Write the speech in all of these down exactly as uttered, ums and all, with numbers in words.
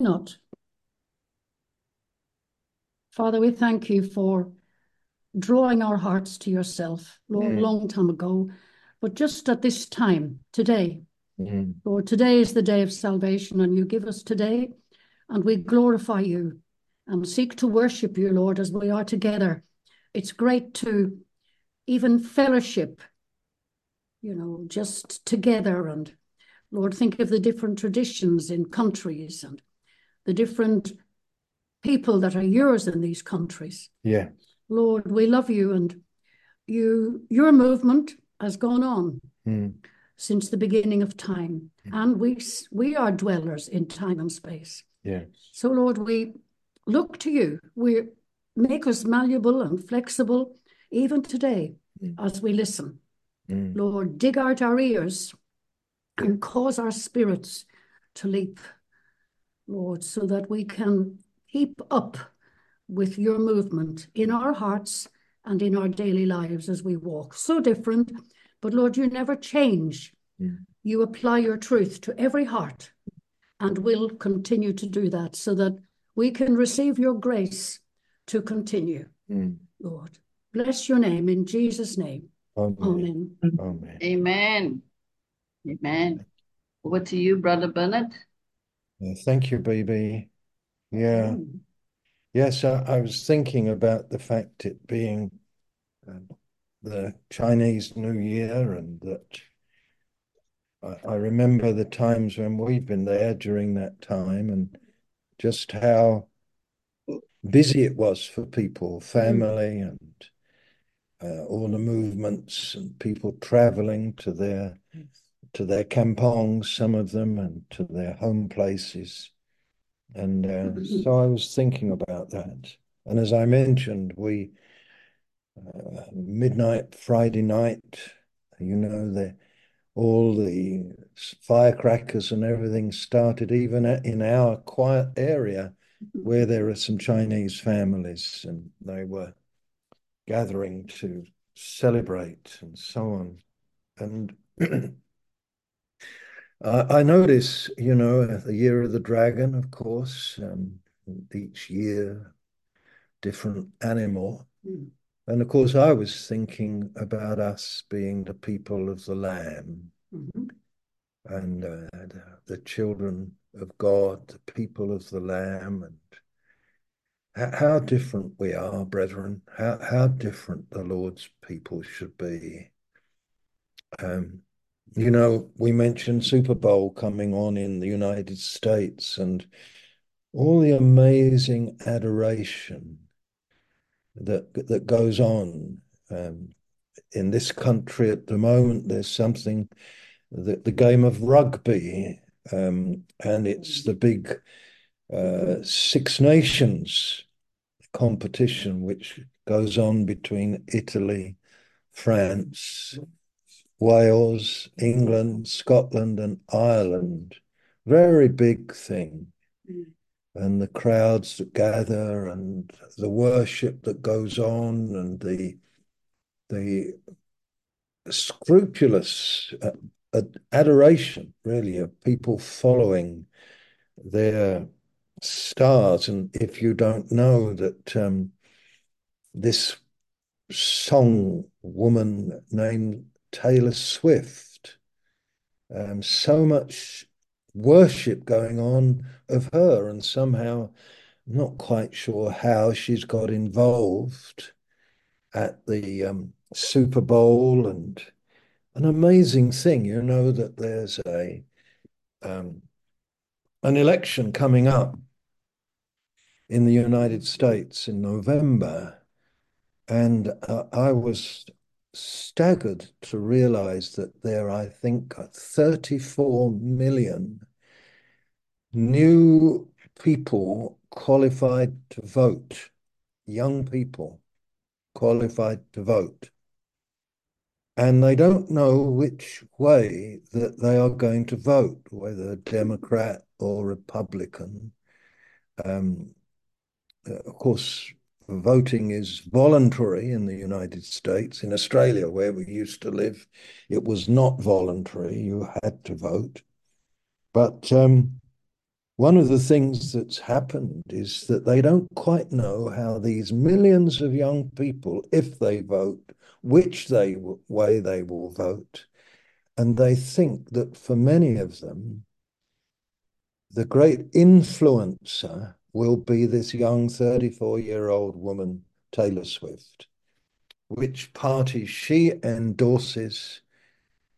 not. Father, we thank you for drawing our hearts to yourself, Lord, mm. long time ago, but just at this time, today, mm. Lord, today is the day of salvation, and you give us today, and we glorify you and seek to worship you, Lord, as we are together. It's great to even fellowship, you know, just together. And Lord, think of the different traditions in countries and the different people that are yours in these countries. Yeah. Lord, we love you, and you, your movement has gone on mm. since the beginning of time. Mm. And we we are dwellers in time and space. Yes. So, Lord, we look to you. We make us malleable and flexible, even today, mm. as we listen. Mm. Lord, dig out our ears and cause our spirits to leap, Lord, so that we can heap up with your movement in our hearts and in our daily lives as we walk. So different, but Lord, you never change. Yeah. You apply your truth to every heart, and will continue to do that so that we can receive your grace to continue. Mm. Lord, bless your name in Jesus' name. Amen. Amen. Amen. Amen. Over to you, Brother Bernard. Yeah, thank you, B B. Yeah. Mm. Yes, I, I was thinking about the fact it being um, the Chinese New Year, and that I, I remember the times when we've been there during that time, and just how busy it was for people, family, and uh, all the movements, and people traveling to their to their kampongs, some of them, and to their home places. And uh, so I was thinking about that. And as I mentioned, we, uh, midnight Friday night, you know, the, all the firecrackers and everything started even in our quiet area where there are some Chinese families, and they were gathering to celebrate and so on. And Uh, I notice, you know, the Year of the Dragon, of course, um, each year, different animal. Mm. And of course, I was thinking about us being the people of the Lamb, mm-hmm. and uh, the children of God, the people of the Lamb, and how, how different we are, brethren, how, how different the Lord's people should be. Um. You know, we mentioned Super Bowl coming on in the United States, and all the amazing adoration that that goes on um, in this country at the moment. There's something, the, the game of rugby, um, and it's the big uh, Six Nations competition, which goes on between Italy, France, Wales, England, Scotland, and Ireland. Very big thing. Mm. And the crowds that gather, and the worship that goes on, and the the scrupulous uh, adoration, really, of people following their stars. And if you don't know that um, this song woman named Taylor Swift, um, so much worship going on of her, and somehow not quite sure how she's got involved at the um, Super Bowl. And an amazing thing, you know, that there's a um, an election coming up in the United States in November, and uh, I was staggered to realize that there, I think, are thirty-four million new people qualified to vote, young people qualified to vote. And they don't know which way that they are going to vote, whether Democrat or Republican. Um, of course, voting is voluntary in the United States. In Australia, where we used to live, it was not voluntary. You had to vote. But um, one of the things that's happened is that they don't quite know how these millions of young people, if they vote, which they, way they will vote. And they think that for many of them, the great influencer will be this young thirty-four-year-old woman, Taylor Swift, which party she endorses,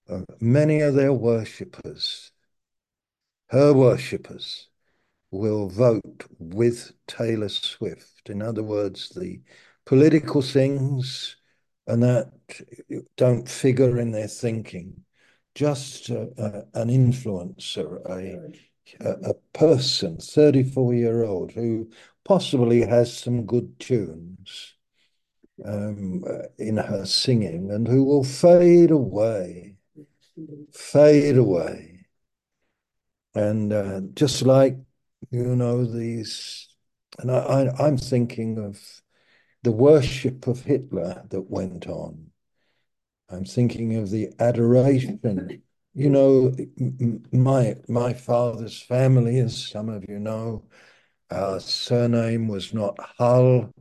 uh, many of their worshippers. Her worshippers will vote with Taylor Swift. In other words, the political things and that don't figure in their thinking. Just a, a, an influencer, a, a, a person, thirty-four-year-old, who possibly has some good tunes um, in her singing and who will fade away, fade away. And uh, just like, you know, these, and I, I, I'm thinking of the worship of Hitler that went on. I'm thinking of the adoration. You know, my my father's family, as some of you know, our surname was not Hull.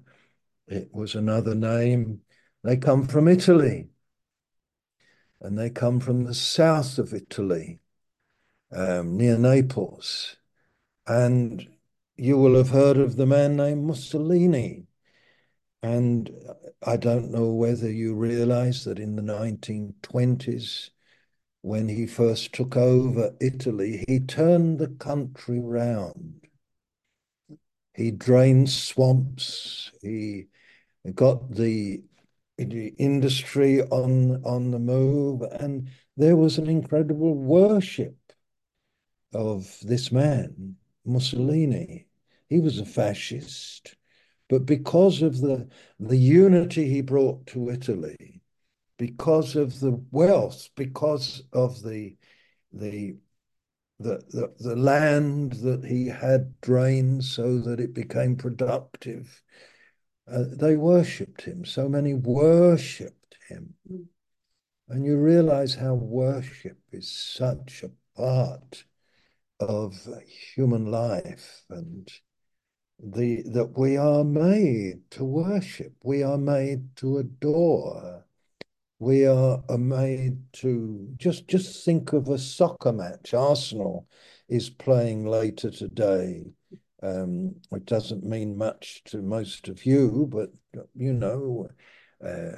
It was another name. They come from Italy. And they come from the south of Italy. Um, near Naples, and you will have heard of the man named Mussolini. And I don't know whether you realize that in the nineteen twenties, when he first took over Italy, he turned the country round. He drained swamps. He got the, the industry on, on the move, and there was an incredible worship of this man, Mussolini. He was a fascist, but because of the, the unity he brought to Italy, because of the wealth, because of the, the, the, the, the land that he had drained so that it became productive, uh, they worshipped him. So many worshipped him. And you realize how worship is such a part of human life, and the that we are made to worship, we are made to adore, we are made to just just think of a soccer match. Arsenal is playing later today. Um, it doesn't mean much to most of you, but you know, uh,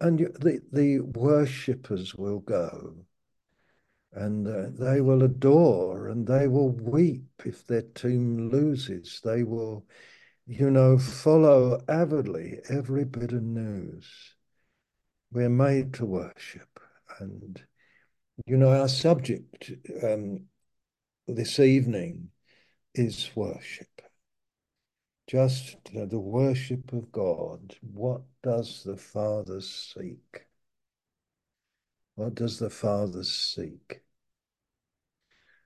and the the worshippers will go. And uh, they will adore and they will weep if their team loses. They will, you know, follow avidly every bit of news. We're made to worship. And, you know, our subject um, this evening is worship. Just you know, the worship of God. What does the Father seek? What does the Father seek?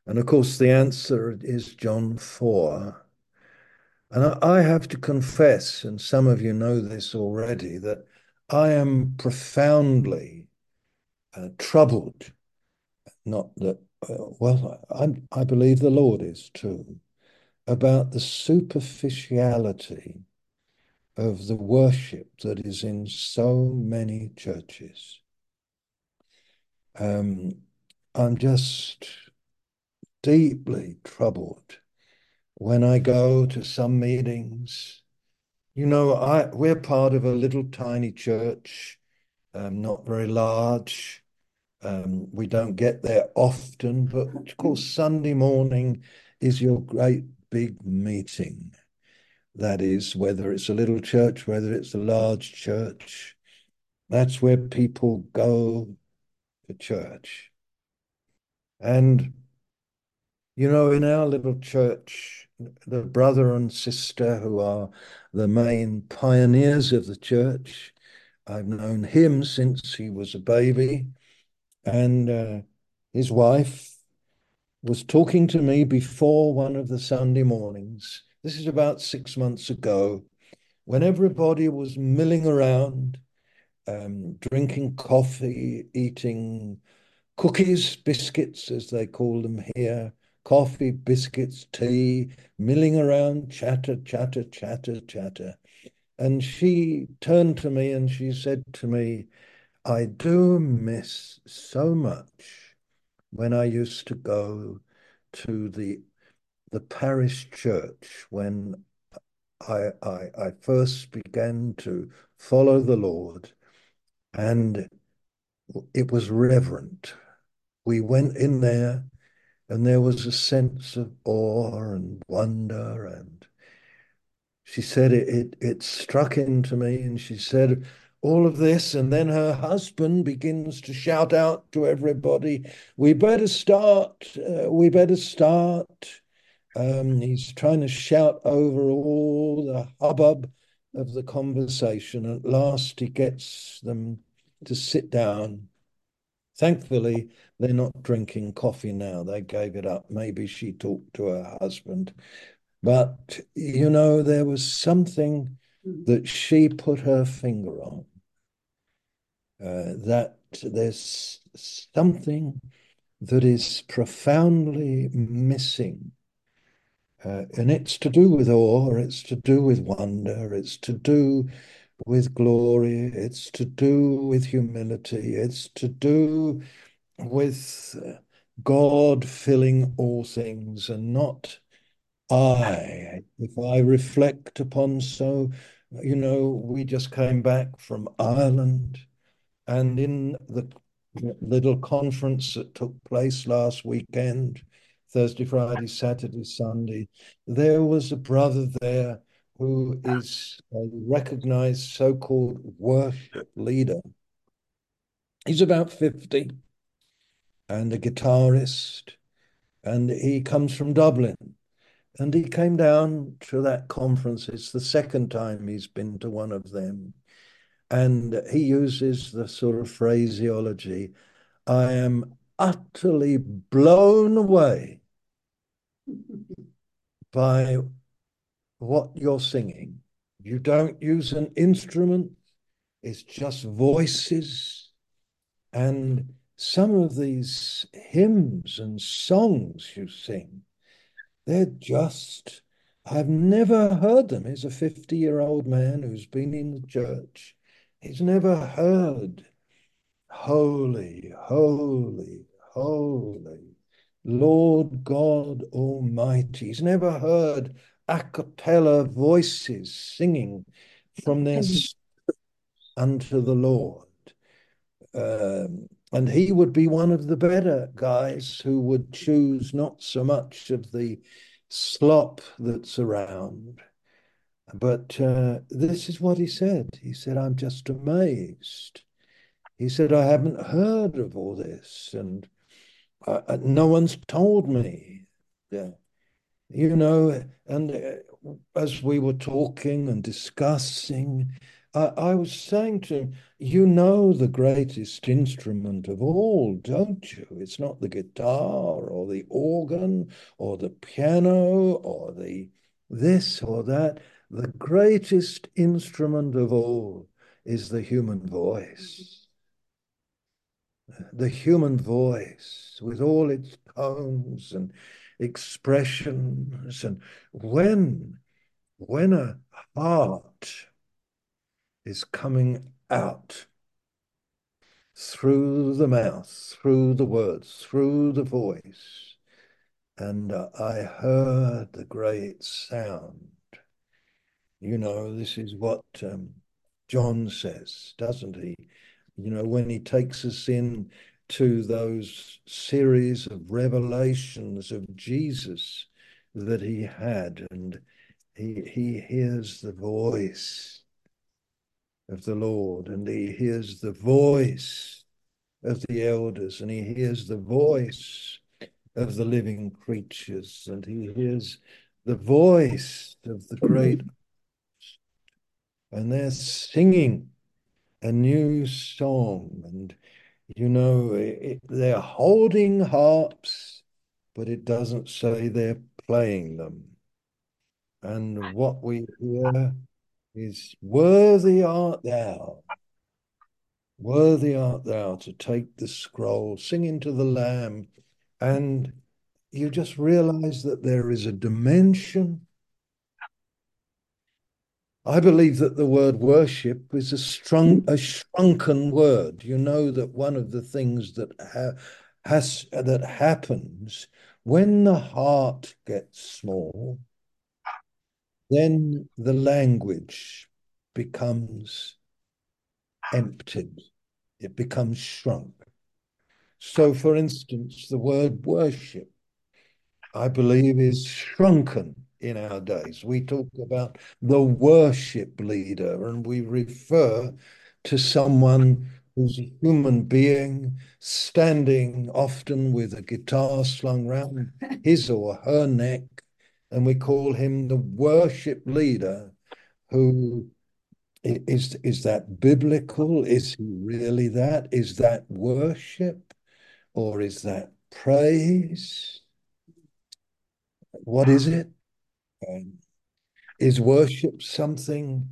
And of course, the answer is John four. And I have to confess, and some of you know this already, that I am profoundly uh, troubled. Not that, uh, well, I, I believe the Lord is too, about the superficiality of the worship that is in so many churches. Um, I'm just deeply troubled when I go to some meetings. You know, I we're part of a little tiny church, um, not very large. Um, we don't get there often, but of course Sunday morning is your great big meeting. That is, whether it's a little church, whether it's a large church, that's where people go. Church. And you know, in our little church, the brother and sister who are the main pioneers of the church, I've known him since he was a baby, and uh, his wife was talking to me before one of the Sunday mornings. This is about six months ago, when everybody was milling around, Um, drinking coffee, eating cookies, biscuits, as they call them here, coffee, biscuits, tea, milling around, chatter, chatter, chatter, chatter. And she turned to me and she said to me, I do miss so much when I used to go to the the parish church when I, I, I first began to follow the Lord, and it was reverent. We went in there and there was a sense of awe and wonder. And she said it, it, it struck into me, and she said all of this, and then her husband begins to shout out to everybody, we better start, uh, we better start. Um, he's trying to shout over all the hubbub of the conversation. At last he gets them to sit down. Thankfully, they're not drinking coffee now. They gave it up. Maybe she talked to her husband. But, you know, there was something that she put her finger on. Uh, that there's something that is profoundly missing. Uh, and it's to do with awe, it's to do with wonder, it's to do with glory, it's to do with humility, it's to do with God filling all things and not I. If I reflect upon, so, you know, we just came back from Ireland, and in the little conference that took place last weekend, Thursday, Friday, Saturday, Sunday, there was a brother there who is a recognized so-called worship leader. He's about fifty and a guitarist, and he comes from Dublin. And he came down to that conference. It's the second time he's been to one of them. And he uses the sort of phraseology, I am utterly blown away by what you're singing. You don't use an instrument, it's just voices. And some of these hymns and songs you sing, they're just, I've never heard them. He's a fifty-year-old man who's been in the church. He's never heard, holy, holy, holy, Lord God Almighty. He's never heard a cappella voices singing from their spirit unto the Lord. Um, and he would be one of the better guys who would choose not so much of the slop that's around. But uh, this is what he said. He said, I'm just amazed. He said, I haven't heard of all this, and Uh, no one's told me, yeah. You know, and uh, as we were talking and discussing, uh, I was saying to him, you know the greatest instrument of all, don't you? It's not the guitar or the organ or the piano or the this or that. The greatest instrument of all is the human voice. The human voice, with all its tones and expressions. And when, when a heart is coming out through the mouth, through the words, through the voice, and uh, I heard the great sound. You know, this is what um, John says, doesn't he? You know, when he takes us in to those series of revelations of Jesus that he had, and he, he hears the voice of the Lord, and he hears the voice of the elders, and he hears the voice of the living creatures, and he hears the voice of the great, and they're singing a new song. And you know, it, they're holding harps, but it doesn't say they're playing them. And what we hear is, worthy art thou, worthy art thou to take the scroll, sing into the Lamb, and you just realize that there is a dimension. I believe that the word worship is a, strung, a shrunken word. You know that one of the things that ha- has that happens when the heart gets small, then the language becomes emptied. It becomes shrunk. So, for instance, the word worship, I believe, is shrunken in our days. We talk about the worship leader, and we refer to someone who's a human being standing often with a guitar slung round his or her neck, and we call him the worship leader. Who is, is that biblical? Is he really that? Is that worship? Or is that praise? What is it? Um, is worship something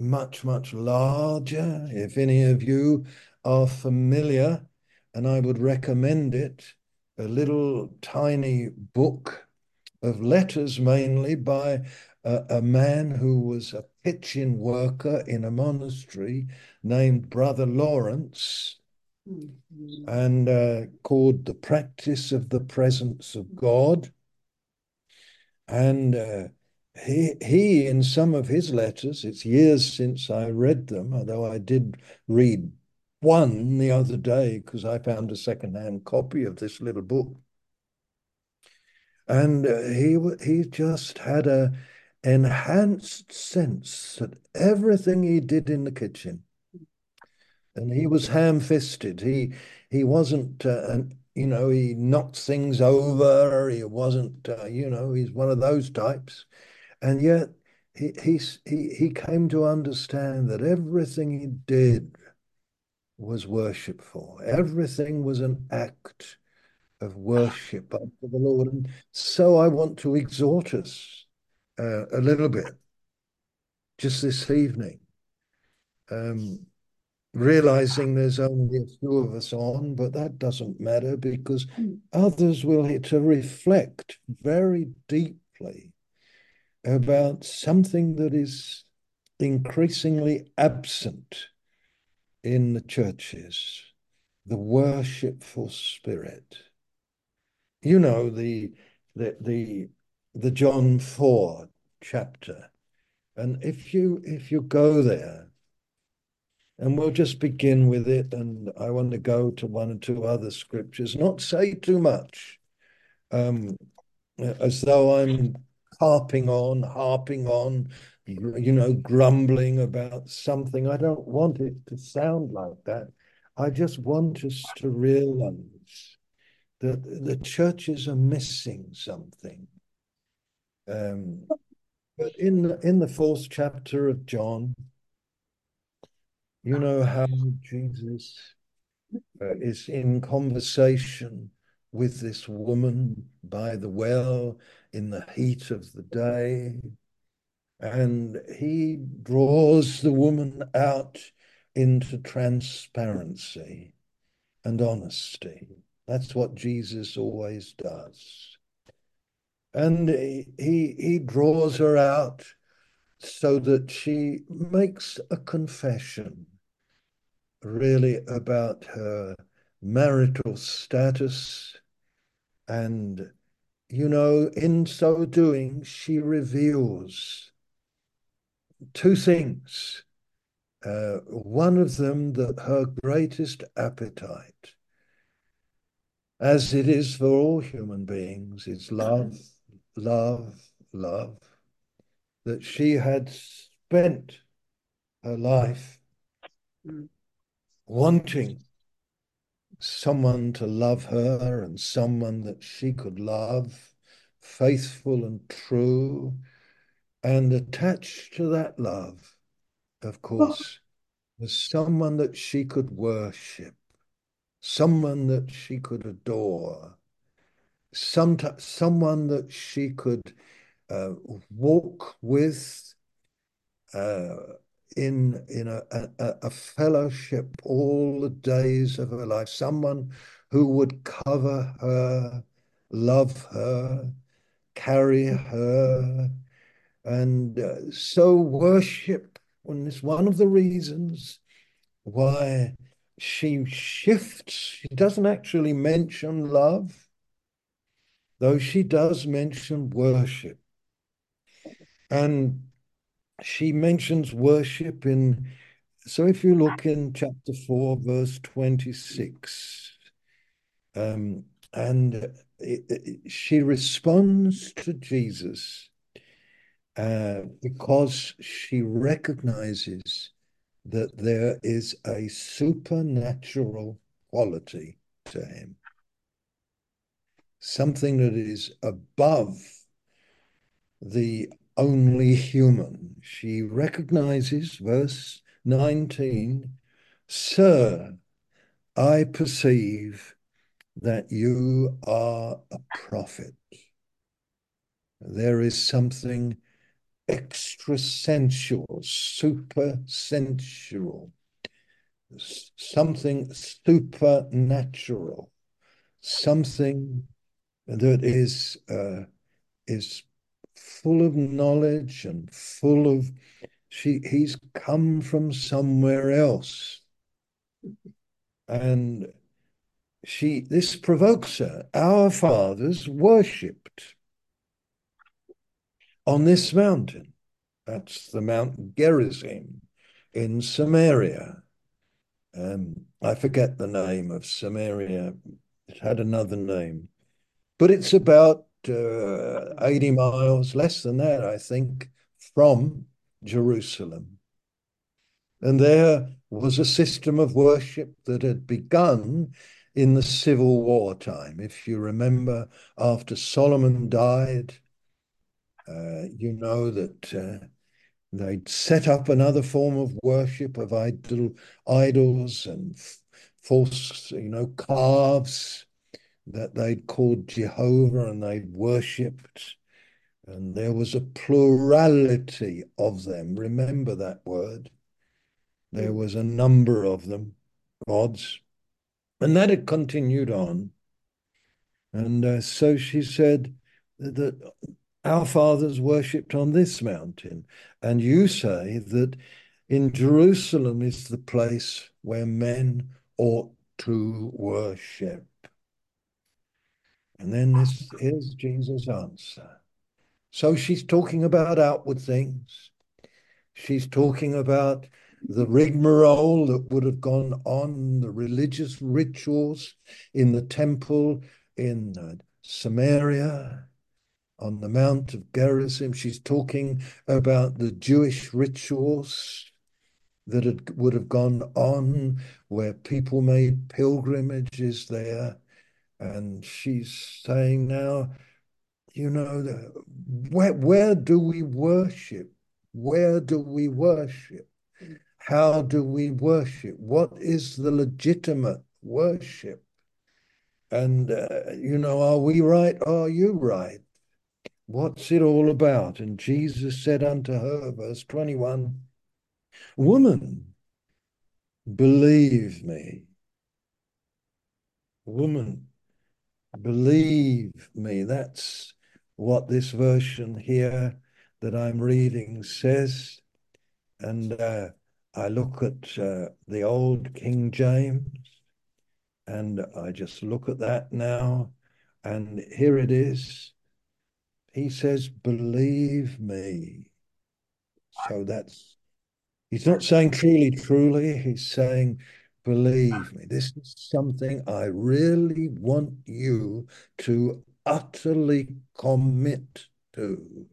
much, much larger? If any of you are familiar, and I would recommend it, a little tiny book of letters, mainly by a, a man who was a kitchen worker in a monastery named Brother Lawrence, and uh, called The Practice of the Presence of God. And uh, he, he, in some of his letters, it's years since I read them, although I did read one the other day because I found a secondhand copy of this little book. And uh, he, he just had an enhanced sense that everything he did in the kitchen, and he was ham-fisted. He, he wasn't... Uh, an, You know, he knocked things over. He wasn't, uh, you know, he's one of those types. And yet he, he, he, he came to understand that everything he did was worshipful. Everything was an act of worship unto the Lord. And so I want to exhort us uh, a little bit just this evening. Um Realizing there's only a few of us on, but that doesn't matter because others will have to reflect very deeply about something that is increasingly absent in the churches, the worshipful spirit. You know, the the the, the John four chapter, and if you if you go there. And we'll just begin with it, and I want to go to one or two other scriptures, not say too much, um, as though I'm harping on, harping on, you know, grumbling about something. I don't want it to sound like that. I just want us to realize that the churches are missing something. Um, but in the, in the fourth chapter of John, you know how Jesus uh, is in conversation with this woman by the well in the heat of the day. And he draws the woman out into transparency and honesty. That's what Jesus always does. And he, he, he draws her out so that she makes a confession, really, about her marital status. And, you know, in so doing, she reveals two things. Uh, one of them, that her greatest appetite, as it is for all human beings, is love, love, love. That she had spent her life mm. wanting someone to love her and someone that she could love, faithful and true, and attached to that love, of course, was someone that she could worship, someone that she could adore, some t- someone that she could Uh, walk with uh, in, in a, a, a fellowship all the days of her life, someone who would cover her love her, carry her, and uh, so worship. And it's one of the reasons why she shifts. She doesn't actually mention love, though she does mention worship. And she mentions worship in, so if you look in chapter four, verse twenty-six, um, and it, it, she responds to Jesus uh, because she recognizes that there is a supernatural quality to him, something that is above the only human. She recognizes, verse nineteen, "Sir, I perceive that you are a prophet." There is something extrasensual, supersensual, something supernatural, something that is uh, is full of knowledge and full of, she, he's come from somewhere else. And she, this provokes her. Our fathers worshipped on this mountain. That's the Mount Gerizim in Samaria. Um, I forget the name of Samaria. It had another name. But it's about Uh, eighty miles, less than that, I think, from Jerusalem. And there was a system of worship that had begun in the Civil War time. If you remember, after Solomon died, uh, you know that uh, they'd set up another form of worship of idol, idols and false, you know, calves, that they'd called Jehovah, and they'd worshipped, and there was a plurality of them. Remember that word. There was a number of them, gods, and that had continued on. And uh, so she said that our fathers worshipped on this mountain, and you say that in Jerusalem is the place where men ought to worship. And then this is Jesus' answer. So she's talking about outward things. She's talking about the rigmarole that would have gone on, the religious rituals in the temple in Samaria, on the Mount of Gerizim. She's talking about the Jewish rituals that it would have gone on, where people made pilgrimages there. And she's saying now, you know, where, where do we worship? Where do we worship? How do we worship? What is the legitimate worship? And, uh, you know, are we right? Are you right? What's it all about? And Jesus said unto her, verse twenty-one, "Woman, believe me. Woman, believe me." That's what this version here that I'm reading says. And uh, I look at uh, the old King James, and I just look at that now, and here it is. He says, "Believe me." So that's, he's not saying truly, truly. He's saying, "Believe me." This is something I really want you to utterly commit to.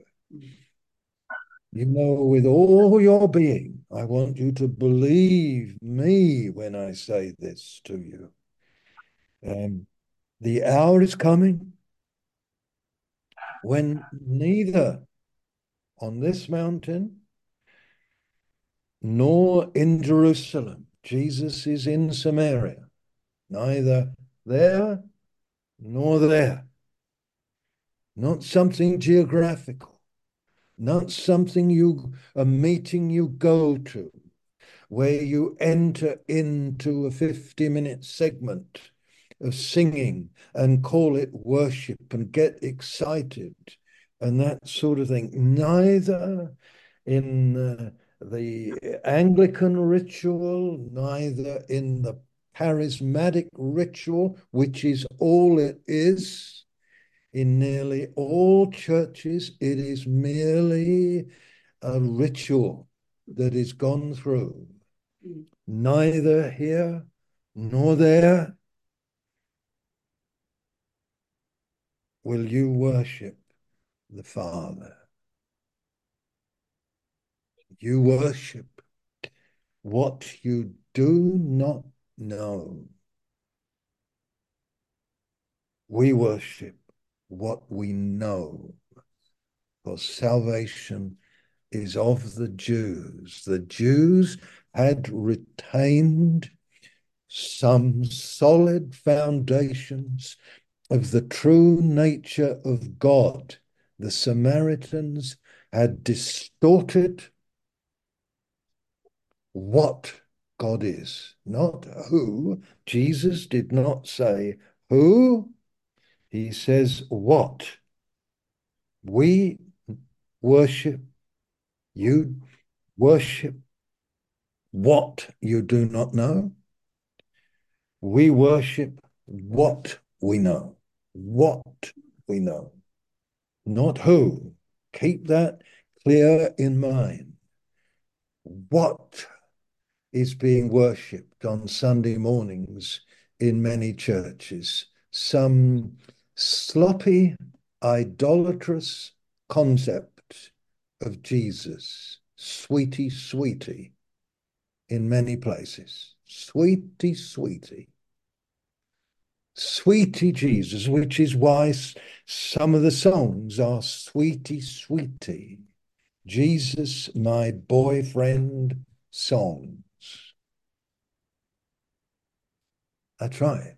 You know, with all your being, I want you to believe me when I say this to you. Um, the hour is coming when neither on this mountain nor in Jerusalem — Jesus is in Samaria — neither there nor there. Not something geographical, not something you, a meeting you go to, where you enter into a fifty-minute segment of singing and call it worship and get excited and that sort of thing. Neither in the, the Anglican ritual, neither in the charismatic ritual, which is all it is. In nearly all churches, it is merely a ritual that is gone through. Neither here nor there will you worship the Father. You worship what you do not know. We worship what we know, for salvation is of the Jews. The Jews had retained some solid foundations of the true nature of God. The Samaritans had distorted what God is, not who. Jesus did not say who, he says what. We worship, you worship what you do not know. We worship what we know, what we know, not who. Keep that clear in mind. What is being worshipped on Sunday mornings in many churches? Some sloppy, idolatrous concept of Jesus. Sweetie, sweetie, in many places. Sweetie, sweetie. Sweetie Jesus, which is why some of the songs are sweetie, sweetie. Jesus, my boyfriend song. I tried,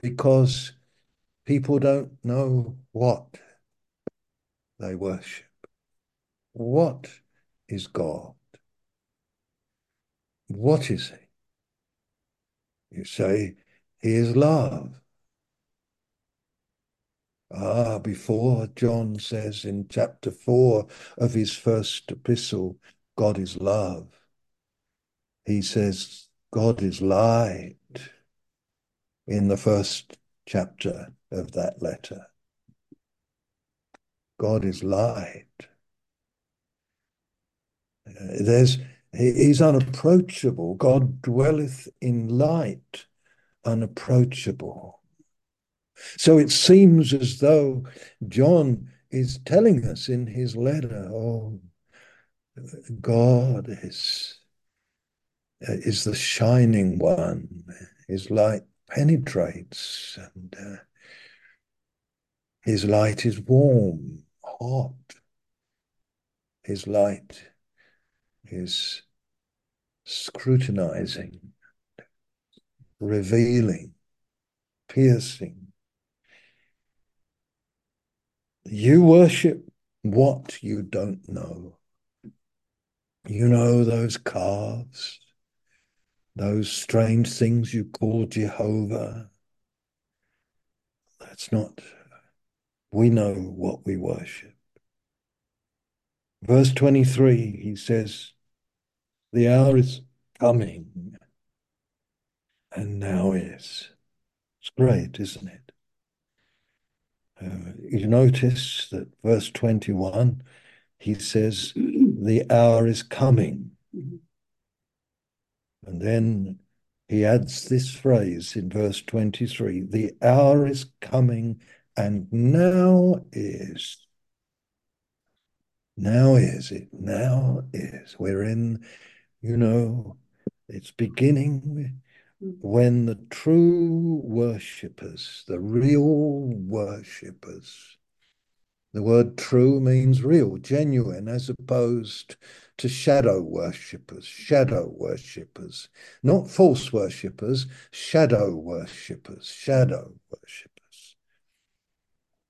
because people don't know what they worship. What is God? What is he? You say, he is love. Ah, before John says in chapter four of his first epistle, God is love. He says, God is light. In the first chapter of that letter. God is light. There's, he's unapproachable. God dwelleth in light, unapproachable. So it seems as though John is telling us in his letter, oh, God is, is the shining one, his light penetrates, and uh, his light is warm, hot. His light is scrutinizing, revealing, piercing. You worship what you don't know. You know those calves, those strange things you call Jehovah. That's not, we know what we worship. Verse twenty-three, he says, the hour is coming, and now is. It's great, isn't it? Uh, you notice that verse twenty-one, he says, the hour is coming. And then he adds this phrase in verse twenty-three, the hour is coming and now is. Now is it, now is. We're in, you know, it's beginning when the true worshippers, the real worshippers, the word true means real, genuine, as opposed to shadow worshippers, shadow worshippers, not false worshippers, shadow worshippers, shadow worshippers,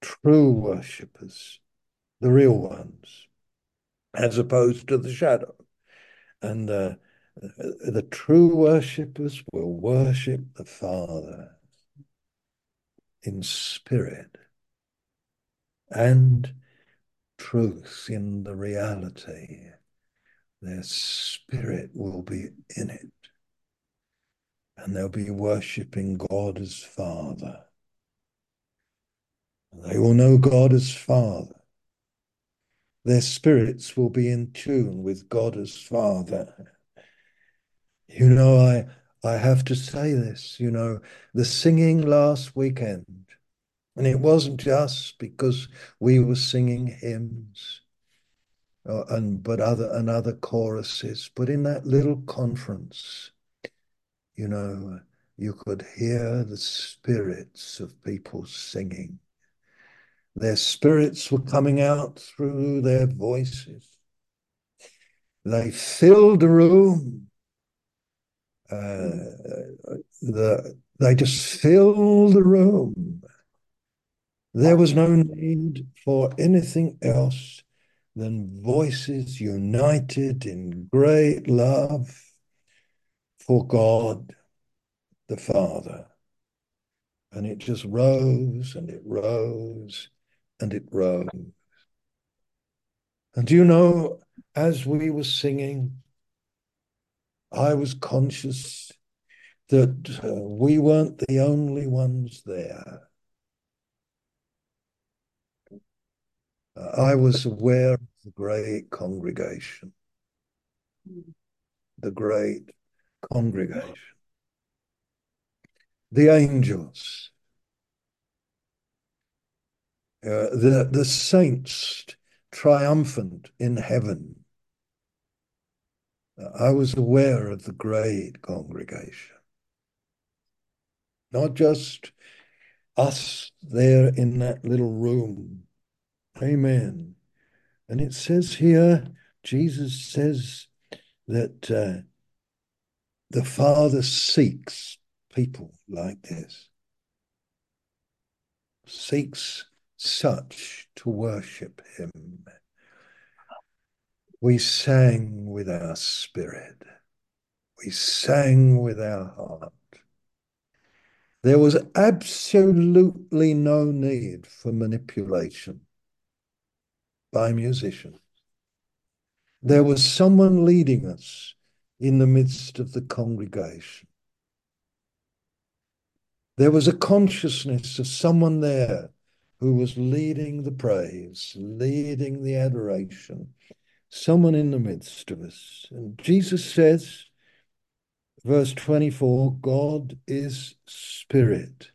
true worshippers, the real ones, as opposed to the shadow. And the, the true worshippers will worship the Father in spirit and truth in the reality. Their spirit will be in it. And they'll be worshipping God as Father. And they will know God as Father. Their spirits will be in tune with God as Father. You know, I, I have to say this, you know, the singing last weekend, and it wasn't just because we were singing hymns uh, and but other and other choruses, but in that little conference, you know, you could hear the spirits of people singing. Their spirits were coming out through their voices. They filled the room. Uh, the, they just filled the room. There was no need for anything else than voices united in great love for God the Father. And it just rose and it rose and it rose. And you know, as we were singing, I was conscious that uh, we weren't the only ones there. Uh, I was aware of the great congregation, the great congregation, the angels, uh, the, the saints triumphant in heaven. I was aware of the great congregation, not just us there in that little room. Amen. And it says here, Jesus says that uh, the Father seeks people like this, seeks such to worship him. We sang with our spirit. We sang with our heart. There was absolutely no need for manipulation by musicians. There was someone leading us in the midst of the congregation. There was a consciousness of someone there who was leading the praise, leading the adoration. Someone in the midst of us. And Jesus says, verse twenty-four, God is spirit,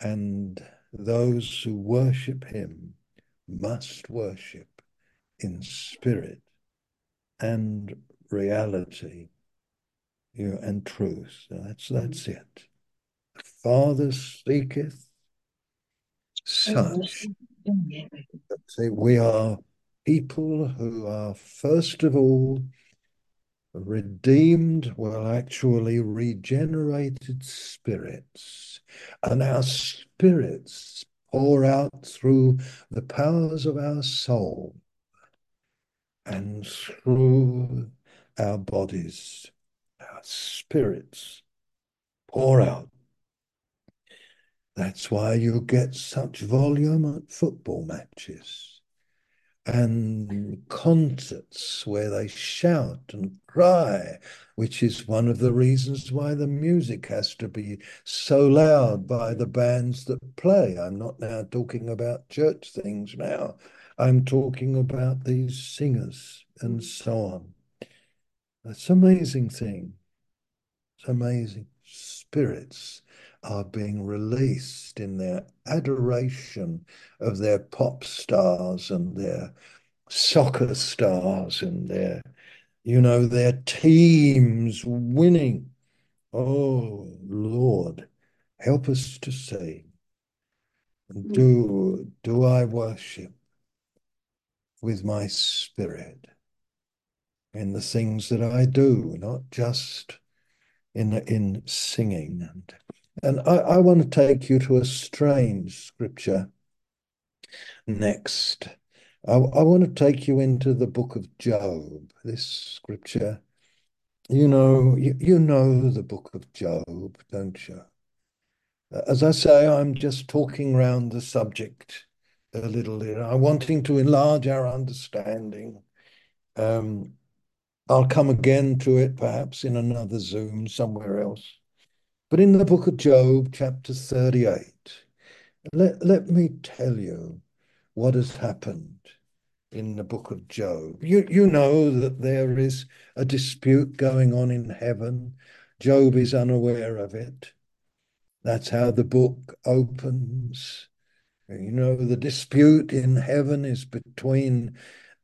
and those who worship him must worship in spirit and reality, you know, and truth. So that's, that's it. The Father seeketh such that we are people who are, first of all, redeemed, well, actually regenerated spirits. And our spirits pour out through the powers of our soul and through our bodies. Our spirits pour out. That's why you get such volume at football matches and concerts where they shout and cry, which is one of the reasons why the music has to be so loud by the bands that play. I'm not now talking about church things now. I'm talking about these singers and so on. It's an amazing thing. It's amazing. Spirits are being released in their adoration of their pop stars and their soccer stars and their, you know, their teams winning. Oh, Lord, help us to sing. Do, do I worship with my spirit in the things that I do, not just in, in singing? And And I, I want to take you to a strange scripture next. I, I want to take you into the book of Job. This scripture, you know, you, you know the book of Job, don't you? as I say, I'm just talking around the subject a little bit. I'm wanting to enlarge our understanding. Um, I'll come again to it, perhaps in another Zoom somewhere else. But in the book of Job, chapter thirty-eight, let, let me tell you what has happened in the book of Job. You, you know that there is a dispute going on in heaven. Job is unaware of it. That's how the book opens. You know, the dispute in heaven is between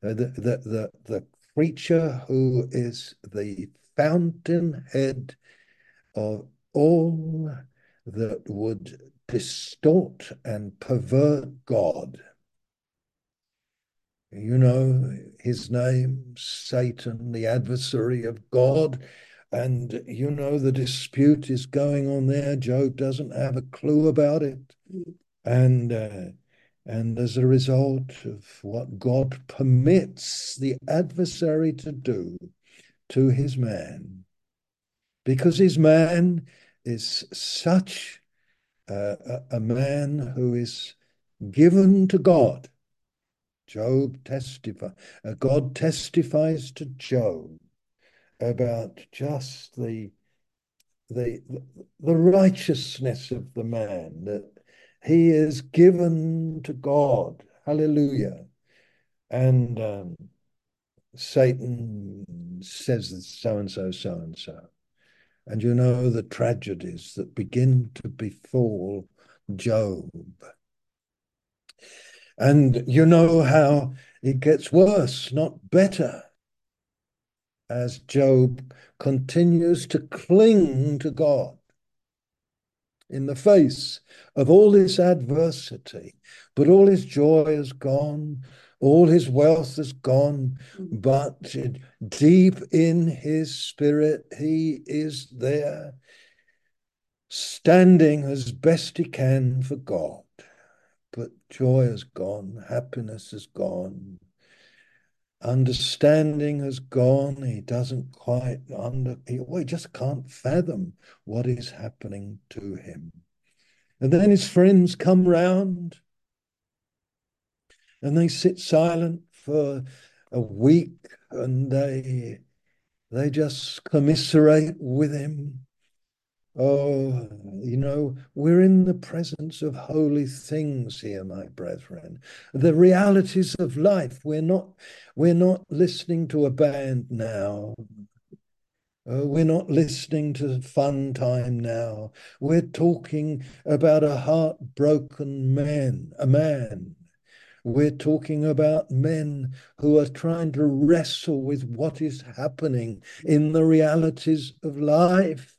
the, the, the, the creature who is the fountainhead of all that would distort and pervert God. You know his name, Satan, the adversary of God. And you know the dispute is going on there. Job doesn't have a clue about it. And uh, and as a result of what God permits the adversary to do to his man, because his man is such uh, a man who is given to God. Job testifies, uh, God testifies to Job about just the, the the righteousness of the man, that he is given to God. Hallelujah. And um, Satan says so-and-so, so-and-so. And you know the tragedies that begin to befall Job. And you know how it gets worse, not better, as Job continues to cling to God in the face of all his adversity. But all his joy is gone, all his wealth is gone, but deep in his spirit he is there, standing as best he can for God. But joy is gone, happiness is gone, understanding has gone. He doesn't quite under, he, well, he just can't fathom what is happening to him. And then his friends come round and they sit silent for a week and they, they just commiserate with him. Oh, you know, we're in the presence of holy things here, my brethren. The realities of life. We're not, we're not listening to a band now. Uh, we're not listening to fun time now. We're talking about a heartbroken man, a man. We're talking about men who are trying to wrestle with what is happening in the realities of life.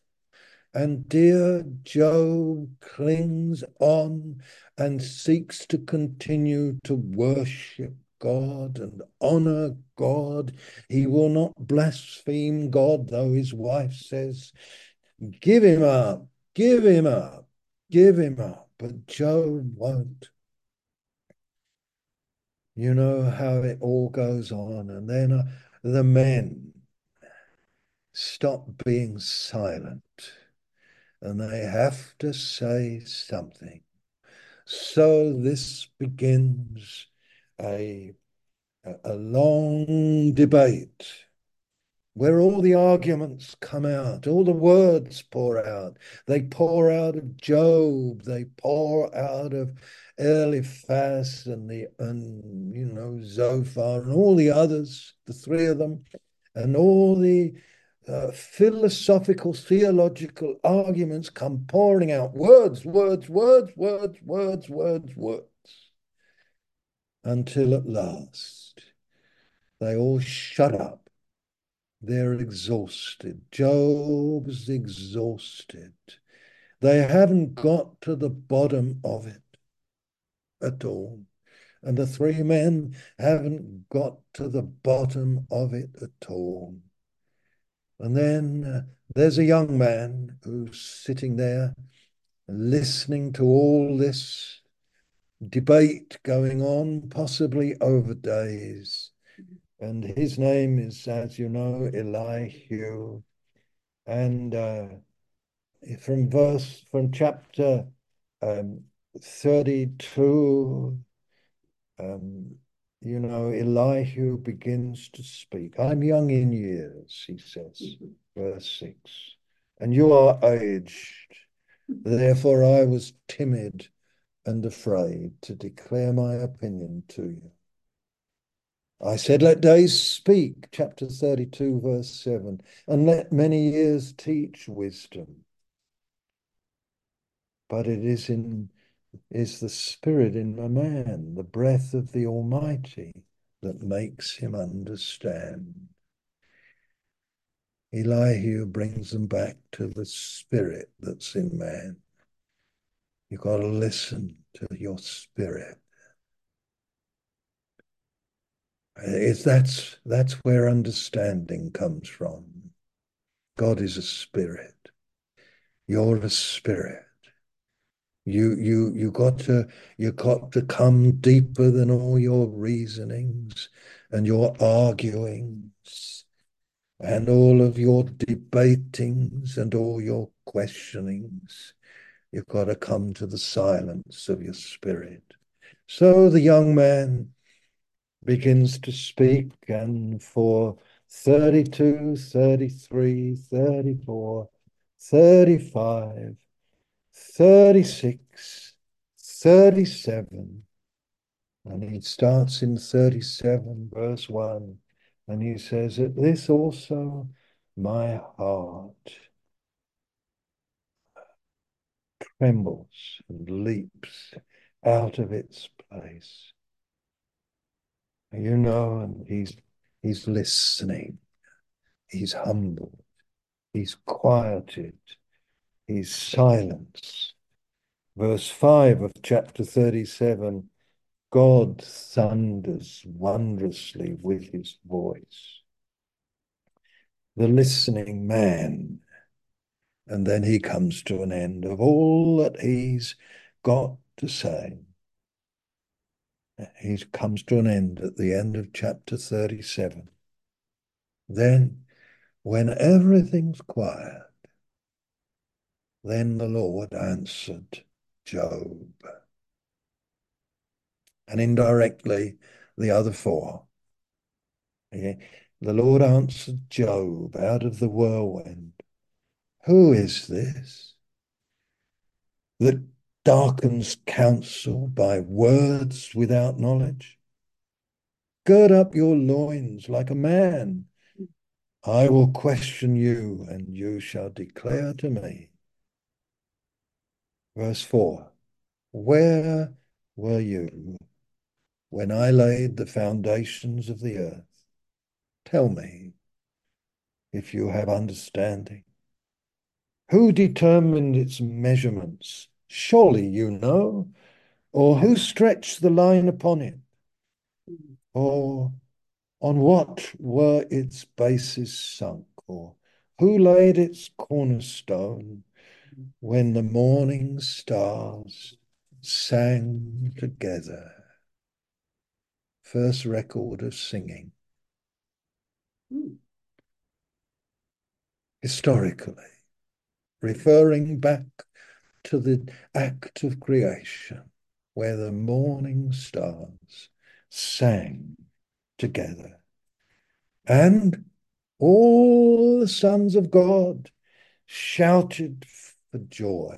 And dear Job clings on and seeks to continue to worship God and honor God. He will not blaspheme God, though his wife says, give him up, give him up, give him up. But Job won't. You know how it all goes on. And then the men stop being silent. And they have to say something. So this begins a, a long debate where all the arguments come out, all the words pour out. They pour out of Job, they pour out of Eliphaz and, the, and you know, Zophar and all the others, the three of them, and all the Uh, philosophical, theological arguments come pouring out. Words, words, words, words, words, words, words. Until at last, they all shut up. They're exhausted. Job's exhausted. They haven't got to the bottom of it at all. And the three men haven't got to the bottom of it at all. And then uh, there's a young man who's sitting there listening to all this debate going on, possibly over days. And his name is, as you know, Elihu. And uh, from verse, from chapter um, thirty-two, um, you know, Elihu begins to speak. I'm young in years, he says, verse six, and you are aged. Therefore I was timid and afraid to declare my opinion to you. I said, let days speak, chapter thirty-two, verse seven, and let many years teach wisdom. But it is in is the spirit in a man, the breath of the Almighty, that makes him understand. Elihu brings them back to the spirit that's in man. You've got to listen to your spirit. It's, that's, that's where understanding comes from. God is a spirit. You're a spirit. You you you got to you got to come deeper than all your reasonings and your arguings and all of your debatings and all your questionings. You've got to come to the silence of your spirit. So the young man begins to speak, and for thirty-two, thirty-three, thirty-four, thirty-five, thirty-six, thirty-seven, and he starts in thirty-seven, verse one, and he says, at this also my heart trembles and leaps out of its place. You know, and he's he's listening, he's humbled, he's quieted, he's silenced. Verse five of chapter thirty-seven, God thunders wondrously with his voice. The listening man, and then he comes to an end of all that he's got to say. He comes to an end at the end of chapter thirty-seven. Then, when everything's quiet, then the Lord answered Job. And indirectly, the other four. The Lord answered Job out of the whirlwind. Who is this that darkens counsel by words without knowledge? Gird up your loins like a man. I will question you, and you shall declare to me. Verse four, where were you when I laid the foundations of the earth? Tell me, if you have understanding. Who determined its measurements? Surely you know, or who stretched the line upon it, or on what were its bases sunk, or who laid its cornerstone when the morning stars sang together? First record of singing. Historically, referring back to the act of creation where the morning stars sang together. And all the sons of God shouted for joy.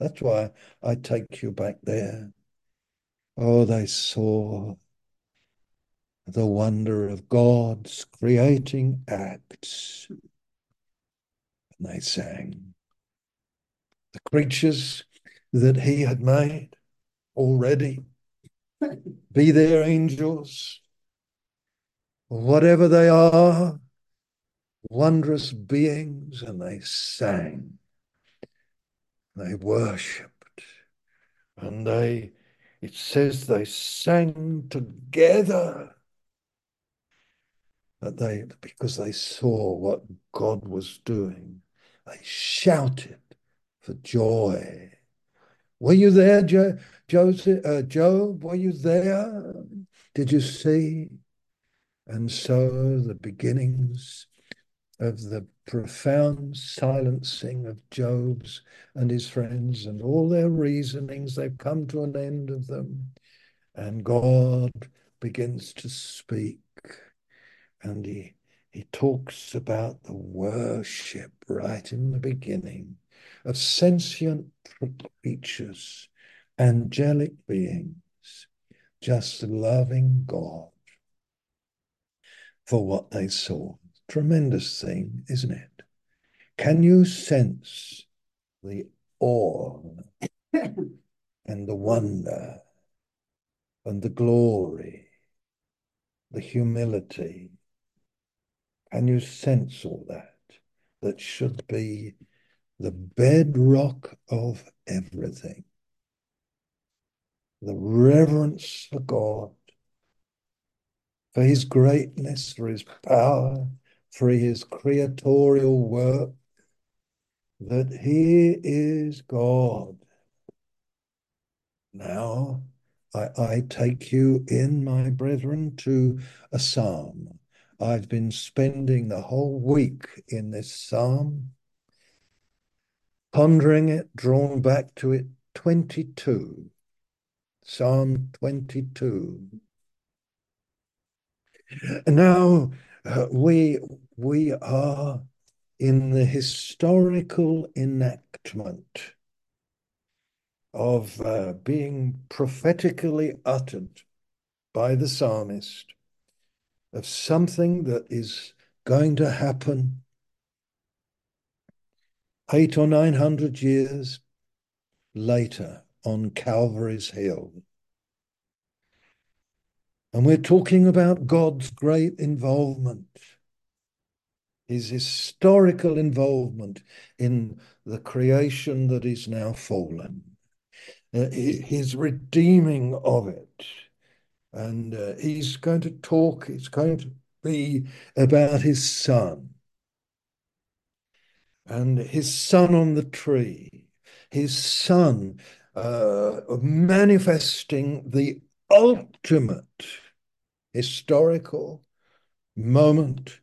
That's why I take you back there. Oh, they saw the wonder of God's creating acts. And they sang. The creatures that he had made already, be their angels, whatever they are, wondrous beings, and they sang, they worshipped, and they, it says they sang together, but they, because they saw what God was doing, they shouted for joy. Were you there, jo- Joseph, uh, Job? Were you there? Did you see? And so the beginnings of the profound silencing of Job's and his friends and all their reasonings. They've come to an end of them. And God begins to speak. And he, he talks about the worship right in the beginning of sentient creatures, angelic beings, just loving God for what they saw. Tremendous thing, isn't it? Can you sense the awe and the wonder and the glory, the humility? Can you sense all that? That should be the bedrock of everything. The reverence for God, for his greatness, for his power, for his creatorial work, that he is God. Now I, I take you in, my brethren, to a psalm. I've been spending the whole week in this psalm, pondering it, drawn back to it, twenty-two. Psalm twenty-two. Now, uh, we, we are in the historical enactment of uh, being prophetically uttered by the psalmist of something that is going to happen eight or nine hundred years later, on Calvary's Hill. And we're talking about God's great involvement, his historical involvement in the creation that is now fallen, uh, his redeeming of it. And uh, he's going to talk, it's going to be about his son, and his son on the tree, his son Uh, manifesting the ultimate historical moment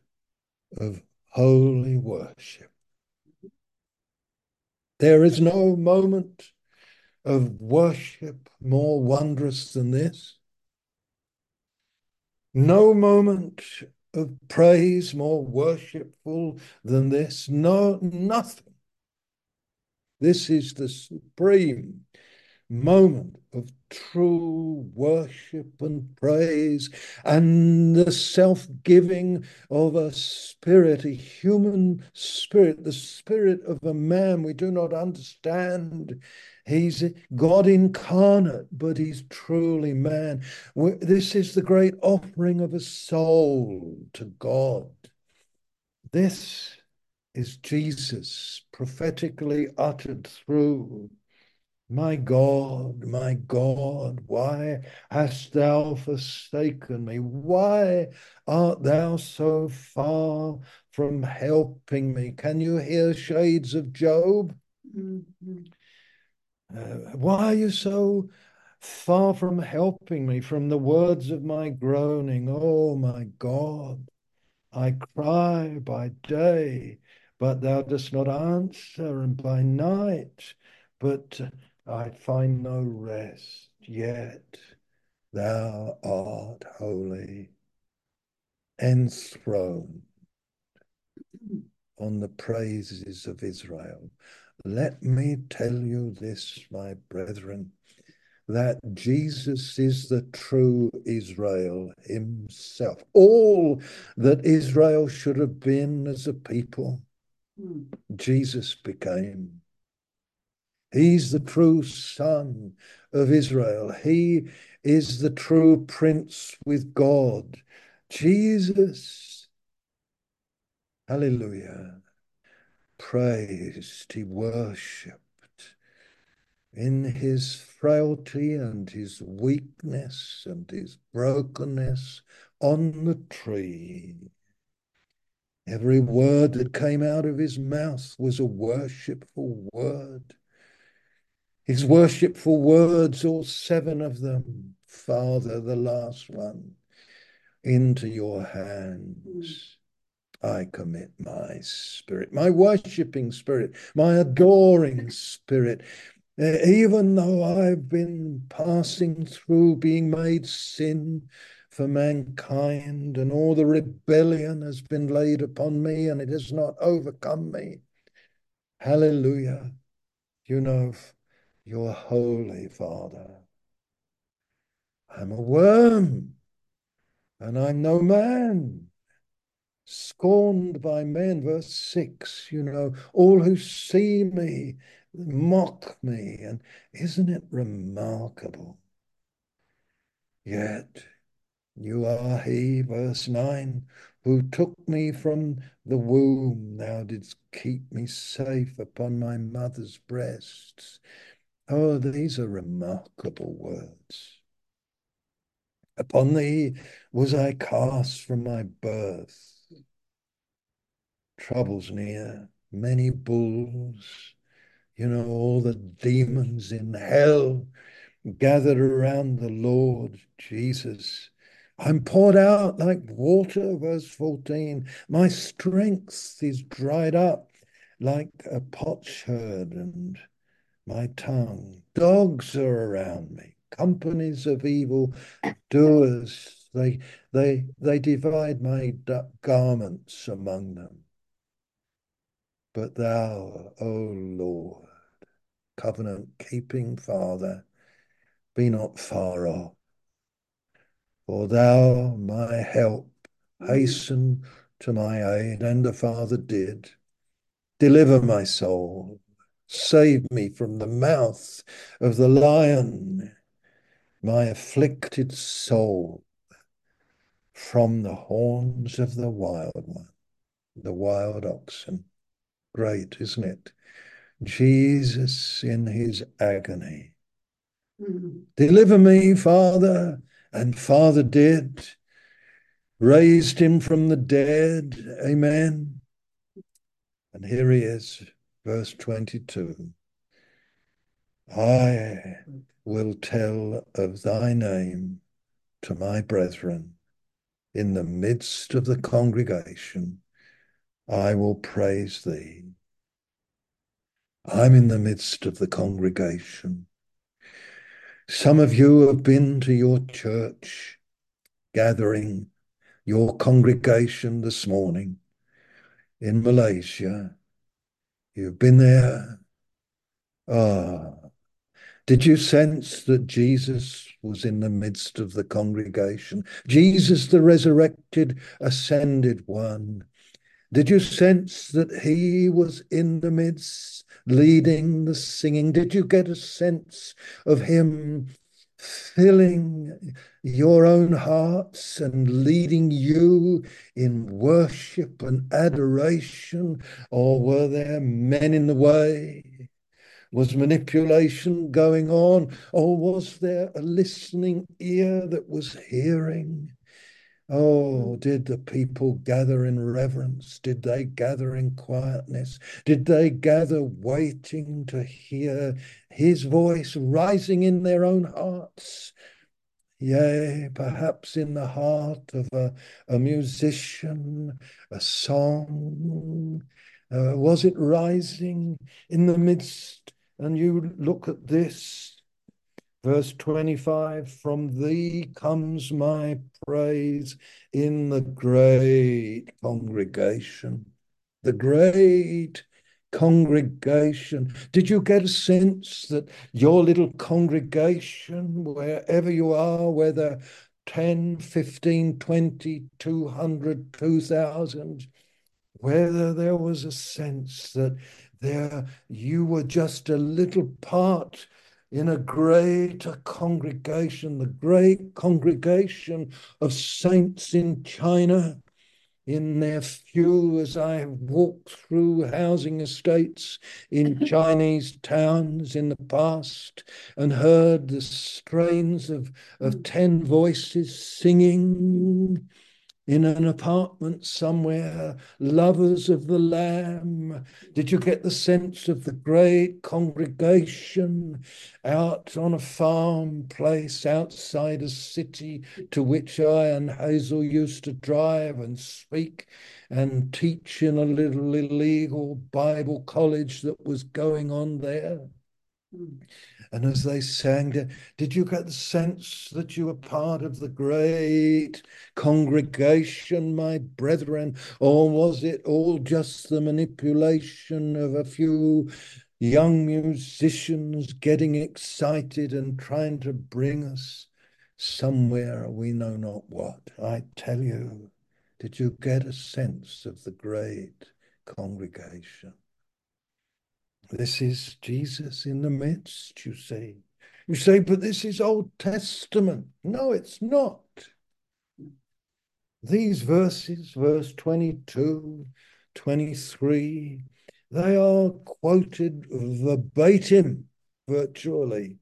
of holy worship. There is no moment of worship more wondrous than this. No moment of praise more worshipful than this. No, nothing. This is the supreme moment of true worship and praise, and the self-giving of a spirit, a human spirit, the spirit of a man we do not understand. He's God incarnate, but he's truly man. This is the great offering of a soul to God. This is Jesus prophetically uttered through, "My God, my God, why hast thou forsaken me? Why art thou so far from helping me?" Can you hear shades of Job? Mm-hmm. Uh, why are you so far from helping me, from the words of my groaning? Oh, my God, I cry by day, but thou dost not answer, and by night, but I find no rest. Yet thou art holy, enthroned on the praises of Israel. Let me tell you this, my brethren, that Jesus is the true Israel himself. All that Israel should have been as a people, Jesus became. He's the true son of Israel. He is the true prince with God. Jesus, hallelujah, praised, he worshipped in his frailty and his weakness and his brokenness on the tree. Every word that came out of his mouth was a worshipful word. His worshipful words, all seven of them, Father, the last one, into your hands I commit my spirit, my worshiping spirit, my adoring spirit. Even though I've been passing through being made sin for mankind, and all the rebellion has been laid upon me and it has not overcome me. Hallelujah. You know, you're holy, Father. I'm a worm and I'm no man, scorned by men. Verse six, you know, all who see me mock me. And isn't it remarkable? Yet you are he, verse nine, who took me from the womb. Thou didst keep me safe upon my mother's breasts. Oh, these are remarkable words. Upon thee was I cast from my birth. Troubles near, many bulls, you know, all the demons in hell gathered around the Lord Jesus. I'm poured out like water, verse fourteen. My strength is dried up like a potsherd, and my tongue. Dogs are around me, companies of evil doers. They, they, they divide my garments among them. But thou, O Lord, covenant-keeping Father, be not far off. For thou, my help, hasten to my aid, and the Father did. Deliver my soul, save me from the mouth of the lion, my afflicted soul, from the horns of the wild one, the wild oxen. Great, isn't it? Jesus in his agony. Mm-hmm. Deliver me, Father. And Father did, raised him from the dead. Amen. And here he is, verse twenty-two. I will tell of thy name to my brethren. In the midst of the congregation, I will praise thee. I'm in the midst of the congregation. Some of you have been to your church gathering, your congregation this morning in Malaysia. You've been there. Ah, did you sense that Jesus was in the midst of the congregation? Jesus, the resurrected, ascended one. Did you sense that he was in the midst, leading the singing? Did you get a sense of him filling your own hearts and leading you in worship and adoration? Or were there men in the way? Was manipulation going on? Or was there a listening ear that was hearing? Oh, did the people gather in reverence? Did they gather in quietness? Did they gather waiting to hear his voice rising in their own hearts? Yea, perhaps in the heart of a, a musician, a song. Uh, was it rising in the midst? And you look at this. Verse twenty-five, from thee comes my praise in the great congregation. The great congregation. Did you get a sense that your little congregation, wherever you are, whether ten, fifteen, twenty, two hundred, two thousand, whether there was a sense that there you were just a little part in a greater congregation, the great congregation of saints in China, in their few, as I have walked through housing estates in Chinese towns in the past and heard the strains of, of ten voices singing, in an apartment somewhere, lovers of the Lamb? Did you get the sense of the great congregation out on a farm place outside a city to which I and Hazel used to drive and speak and teach in a little illegal Bible college that was going on there? And as they sang, did you get the sense that you were part of the great congregation, my brethren? Or was it all just the manipulation of a few young musicians getting excited and trying to bring us somewhere we know not what? I tell you, did you get a sense of the great congregation? This is Jesus in the midst, you say. You say, but this is Old Testament. No, it's not. These verses, verse twenty-two, twenty-three, they are quoted verbatim, virtually,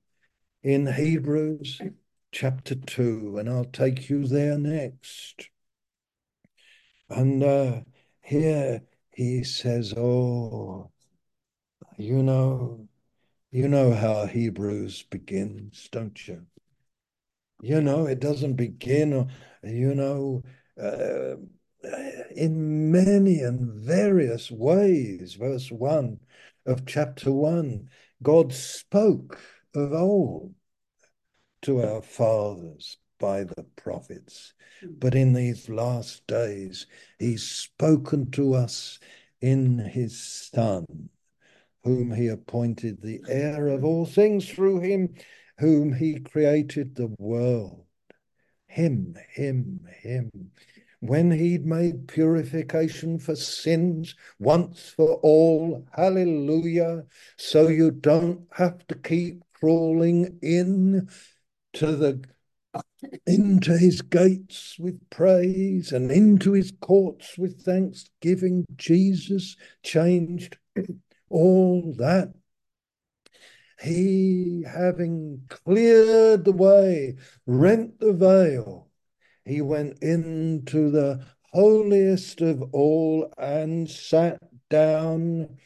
in Hebrews chapter two, and I'll take you there next. And uh, here he says, oh, You know, you know how Hebrews begins, don't you? You know, it doesn't begin, you know, uh, in many and various ways. Verse one of chapter one, God spoke of old to our fathers by the prophets. But in these last days, he's spoken to us in his Son, whom he appointed the heir of all things, through him whom he created the world. Him, him, him. When he'd made purification for sins once for all, hallelujah, so you don't have to keep crawling in to the into his gates with praise and into his courts with thanksgiving. Jesus changed all that. He, having cleared the way, rent the veil, he went into the holiest of all and sat down,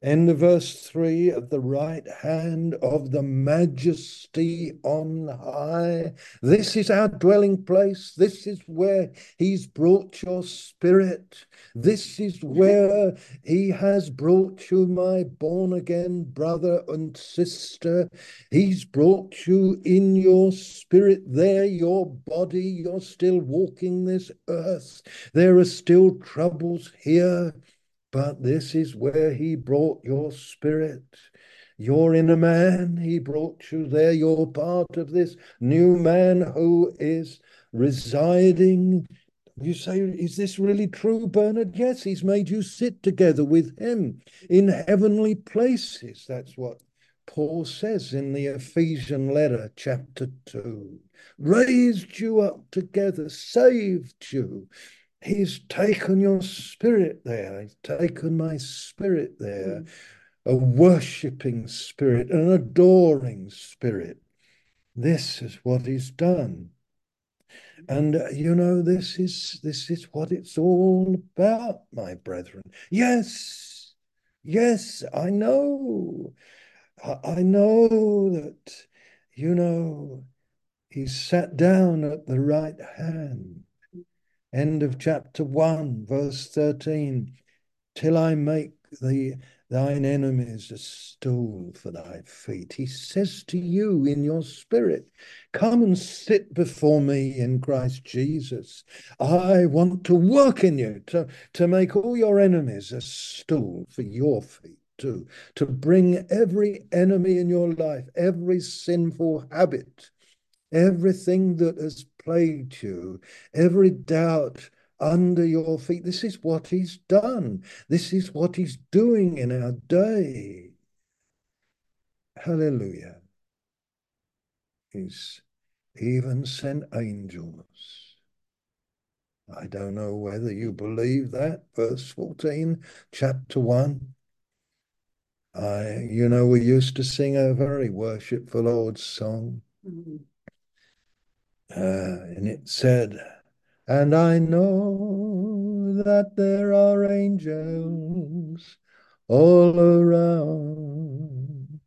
end of verse three, at the right hand of the Majesty on high. This is our dwelling place. This is where he's brought your spirit. This is where he has brought you, my born-again brother and sister. He's brought you in your spirit there, your body. You're still walking this earth. There are still troubles here. But this is where he brought your spirit, your inner man. He brought you there. You're part of this new man who is residing. You say, is this really true, Bernard? Yes, he's made you sit together with him in heavenly places. That's what Paul says in the Ephesian letter, chapter two. Raised you up together, saved you. He's taken your spirit there. He's taken my spirit there. A worshipping spirit, an adoring spirit. This is what he's done. And, uh, you know, this is, this is what it's all about, my brethren. Yes, yes, I know. I, I know that, you know, he sat down at the right hand. End of chapter one, verse thirteen. Till I make the, thine enemies a stool for thy feet. He says to you in your spirit, come and sit before me in Christ Jesus. I want to work in you to, to make all your enemies a stool for your feet. To, to bring every enemy in your life, every sinful habit, everything that has plagued you, every doubt under your feet. This is what he's done. This is what he's doing in our day. Hallelujah. He's even sent angels. I don't know whether you believe that. Verse fourteen, chapter one. I, you know, we used to sing a very worshipful old song. Mm-hmm. Uh, and it said, And I know that there are angels all around.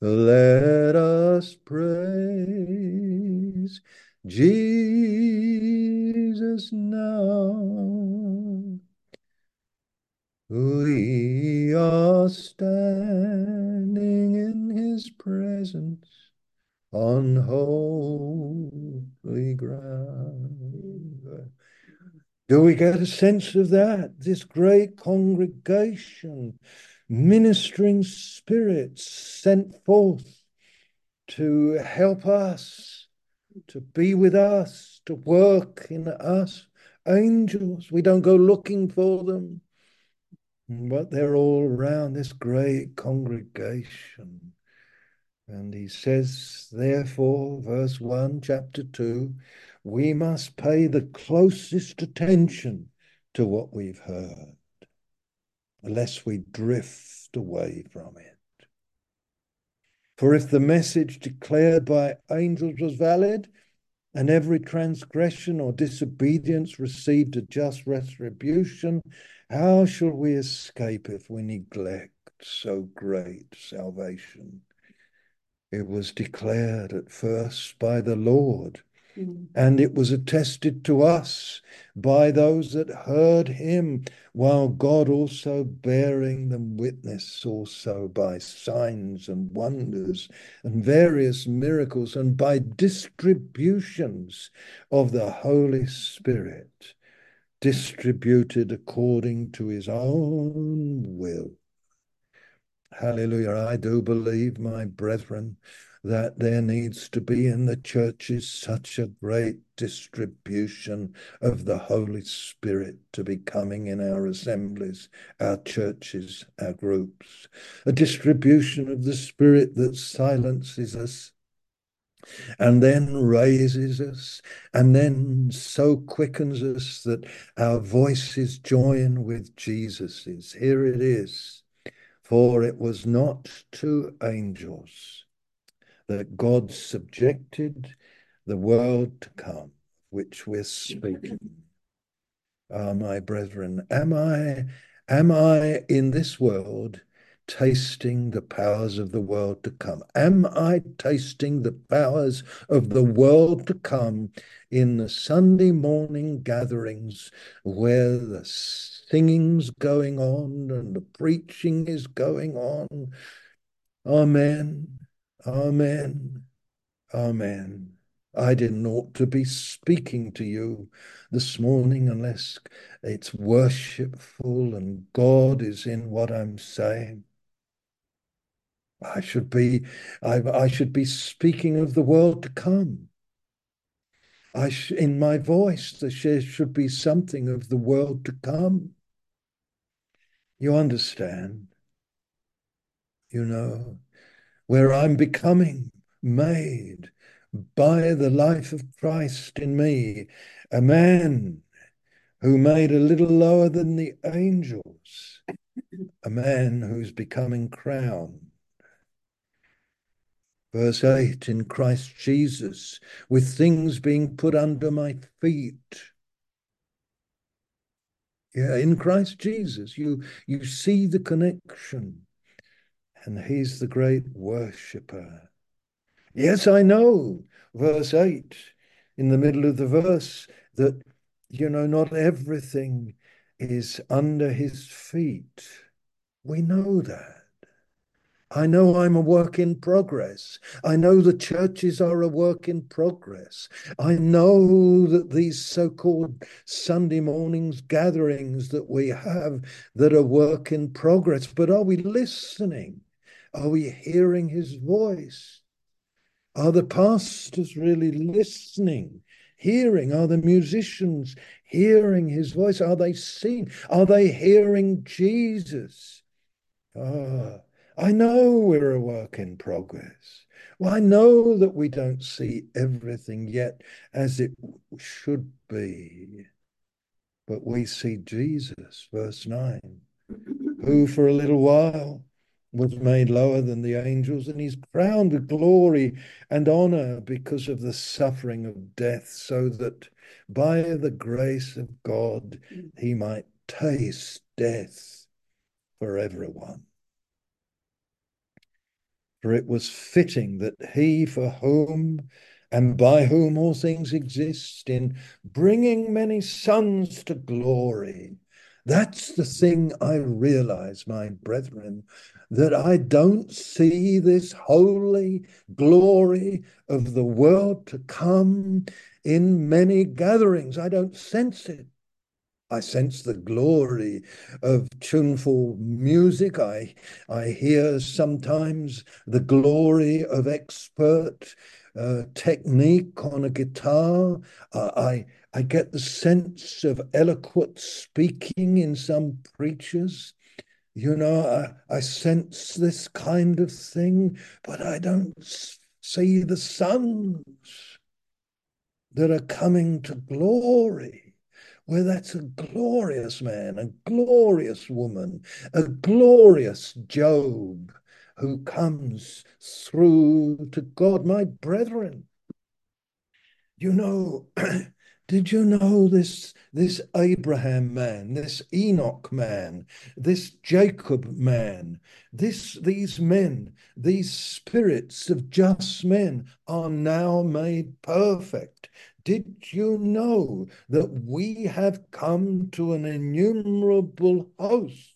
Let us praise Jesus now. We are standing in his presence on holy ground. Do we get a sense of that? This great congregation, ministering spirits sent forth to help us, to be with us, to work in us. Angels, we don't go looking for them, but they're all around this great congregation. And he says, therefore, verse one, chapter two, we must pay the closest attention to what we've heard, lest we drift away from it. For if the message declared by angels was valid, and every transgression or disobedience received a just retribution, how shall we escape if we neglect so great salvation? It was declared at first by the Lord, mm-hmm. and it was attested to us by those that heard him, while God also bearing them witness also by signs and wonders and various miracles, and by distributions of the Holy Spirit, distributed according to his own will. Hallelujah. I do believe, my brethren, that there needs to be in the churches such a great distribution of the Holy Spirit to be coming in our assemblies, our churches, our groups. A distribution of the Spirit that silences us and then raises us, and then so quickens us that our voices join with Jesus's. Here it is. For it was not to angels that God subjected the world to come, which we're speaking. Ah, oh, my brethren, am I, am I in this world tasting the powers of the world to come? Am I tasting the powers of the world to come in the Sunday morning gatherings where the singing's going on and the preaching is going on? Amen, amen, amen. I didn't ought to be speaking to you this morning unless it's worshipful and God is in what I'm saying. I should be, I, I should be speaking of the world to come. I sh- in my voice, there should be something of the world to come. You understand? You know, where I'm becoming made by the life of Christ in me, a man who made a little lower than the angels, a man who's becoming crowned. Verse eight, in Christ Jesus, with things being put under my feet. Yeah, in Christ Jesus, you, you see the connection. And he's the great worshipper. Yes, I know, verse eight, in the middle of the verse, that, you know, not everything is under his feet. We know that. I know I'm a work in progress. I know the churches are a work in progress. I know that these so-called Sunday mornings gatherings that we have that are work in progress. But are we listening? Are we hearing his voice? Are the pastors really listening, hearing? Are the musicians hearing his voice? Are they seeing? Are they hearing Jesus? Ah, I know we're a work in progress. Well, I know that we don't see everything yet as it should be. But we see Jesus, verse nine, who for a little while was made lower than the angels, and he's crowned with glory and honor because of the suffering of death, so that by the grace of God, he might taste death for everyone. For it was fitting that he for whom and by whom all things exist, in bringing many sons to glory. That's the thing I realize, my brethren, that I don't see this holy glory of the world to come in many gatherings. I don't sense it. I sense the glory of tuneful music. I, I hear sometimes the glory of expert uh, technique on a guitar. Uh, I, I get the sense of eloquent speaking in some preachers. You know, I, I sense this kind of thing, but I don't see the sons that are coming to glory. Well, that's a glorious man, a glorious woman, a glorious Job who comes through to God. My brethren, you know, did you know this, this Abraham man, this Enoch man, this Jacob man, this, these men, these spirits of just men are now made perfect? Did you know that we have come to an innumerable host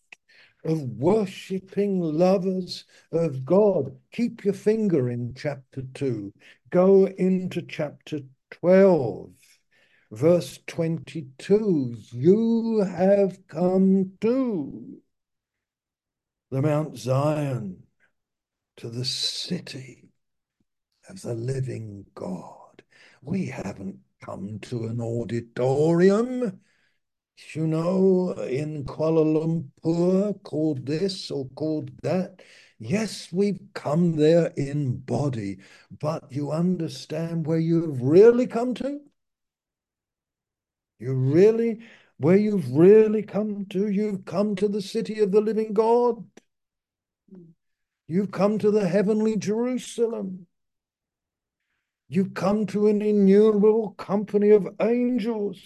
of worshipping lovers of God? Keep your finger in chapter two. Go into chapter twelve, verse twenty-two. You have come to the Mount Zion, to the city of the living God. We haven't come to an auditorium, you know, in Kuala Lumpur called this or called that. Yes, we've come there in body, but you understand where you've really come to? You really, where you've really come to? You've come to the city of the living God. You've come to the heavenly Jerusalem. You come to an innumerable company of angels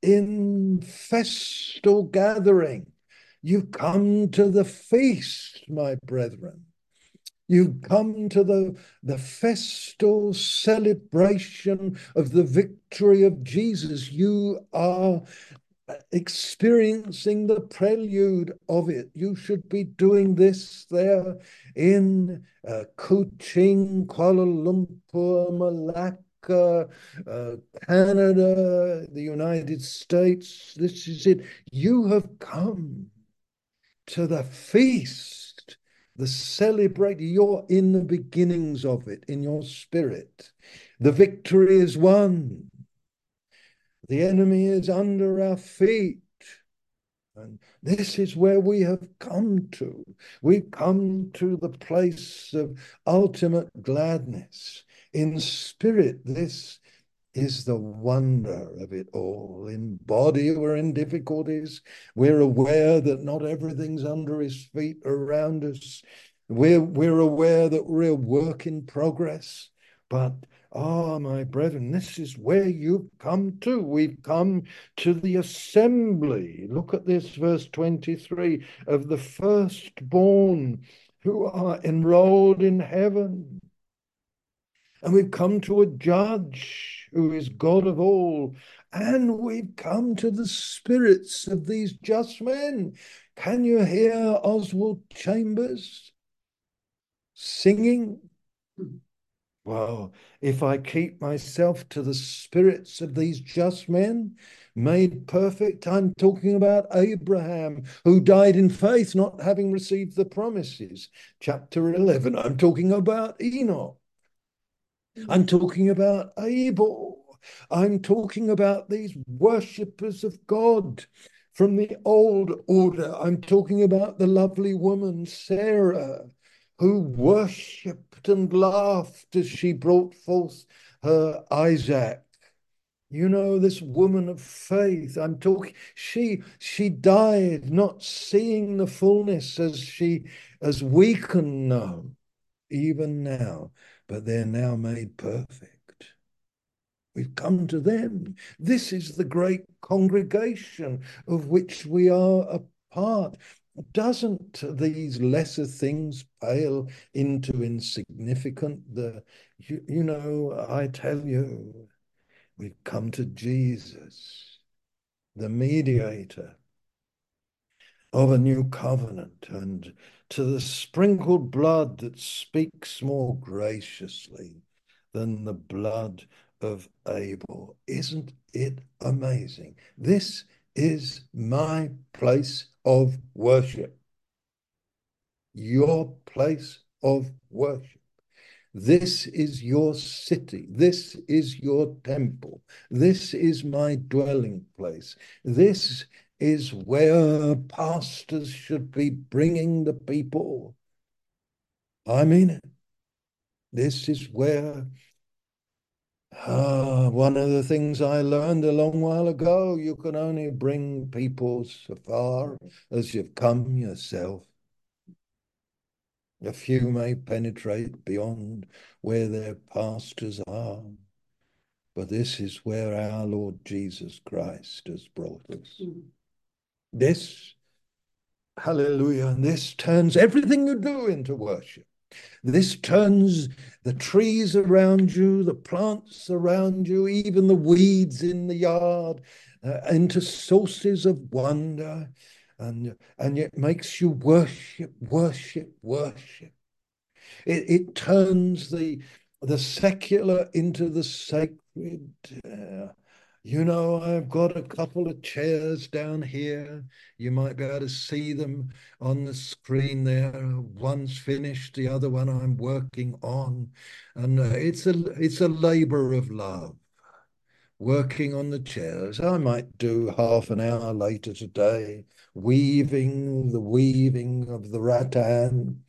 in festal gathering. You come to the feast, my brethren. You come to the, the festal celebration of the victory of Jesus. You are experiencing the prelude of it. You should be doing this there in uh, Kuching, Kuala Lumpur, Malacca, uh, Canada, the United States. This is it. You have come to the feast, the celebrate. You're in the beginnings of it, in your spirit. The victory is won. The enemy is under our feet. And this is where we have come to. We've come to the place of ultimate gladness. In spirit, this is the wonder of it all. In body, we're in difficulties. We're aware that not everything's under his feet around us. We're, we're aware that we're a work in progress. But ah, my brethren, this is where you've come to. We've come to the assembly. Look at this, verse twenty-three, of the firstborn who are enrolled in heaven. And we've come to a judge who is God of all. And we've come to the spirits of these just men. Can you hear Oswald Chambers singing? Well, if I keep myself to the spirits of these just men, made perfect, I'm talking about Abraham, who died in faith, not having received the promises. Chapter eleven, I'm talking about Enoch. I'm talking about Abel. I'm talking about these worshippers of God from the old order. I'm talking about the lovely woman, Sarah, who worshipped and laughed as she brought forth her Isaac. You know, this woman of faith, I'm talking, she she died not seeing the fullness as she as we can know, even now, but they're now made perfect. We've come to them. This is the great congregation of which we are a part. Doesn't these lesser things pale into insignificant? The, you, you know, I tell you, we've come to Jesus, the mediator of a new covenant, and to the sprinkled blood that speaks more graciously than the blood of Abel. Isn't it amazing? This is my place of worship, your place of worship. This is your city. This is your temple. This is my dwelling place. This is where pastors should be bringing the people. I mean it. This is where Ah, one of the things I learned a long while ago, you can only bring people so far as you've come yourself. A few may penetrate beyond where their pastors are, but this is where our Lord Jesus Christ has brought us. This, hallelujah, and this turns everything you do into worship. This turns the trees around you, the plants around you, even the weeds in the yard uh, into sources of wonder, and, and it makes you worship, worship, worship. It, it turns the, the secular into the sacred. Uh, you know, I've got a couple of chairs down here. You might be able to see them on the screen there. One's finished, the other one I'm working on. And it's a, it's a labor of love, working on the chairs. I might do half an hour later today, weaving the weaving of the rattan,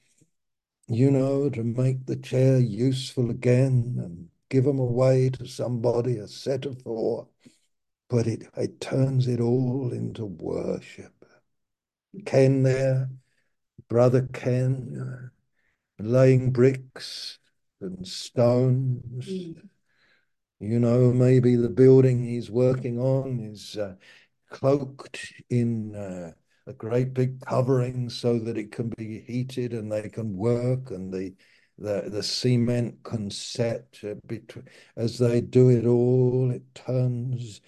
you know, to make the chair useful again and give them away to somebody, a set of four. But it, it turns it all into worship. Ken there, brother Ken, laying bricks and stones. Mm. You know, maybe the building he's working on is uh, cloaked in uh, a great big covering so that it can be heated and they can work, and the The, the cement can set between, as they do it all, it turns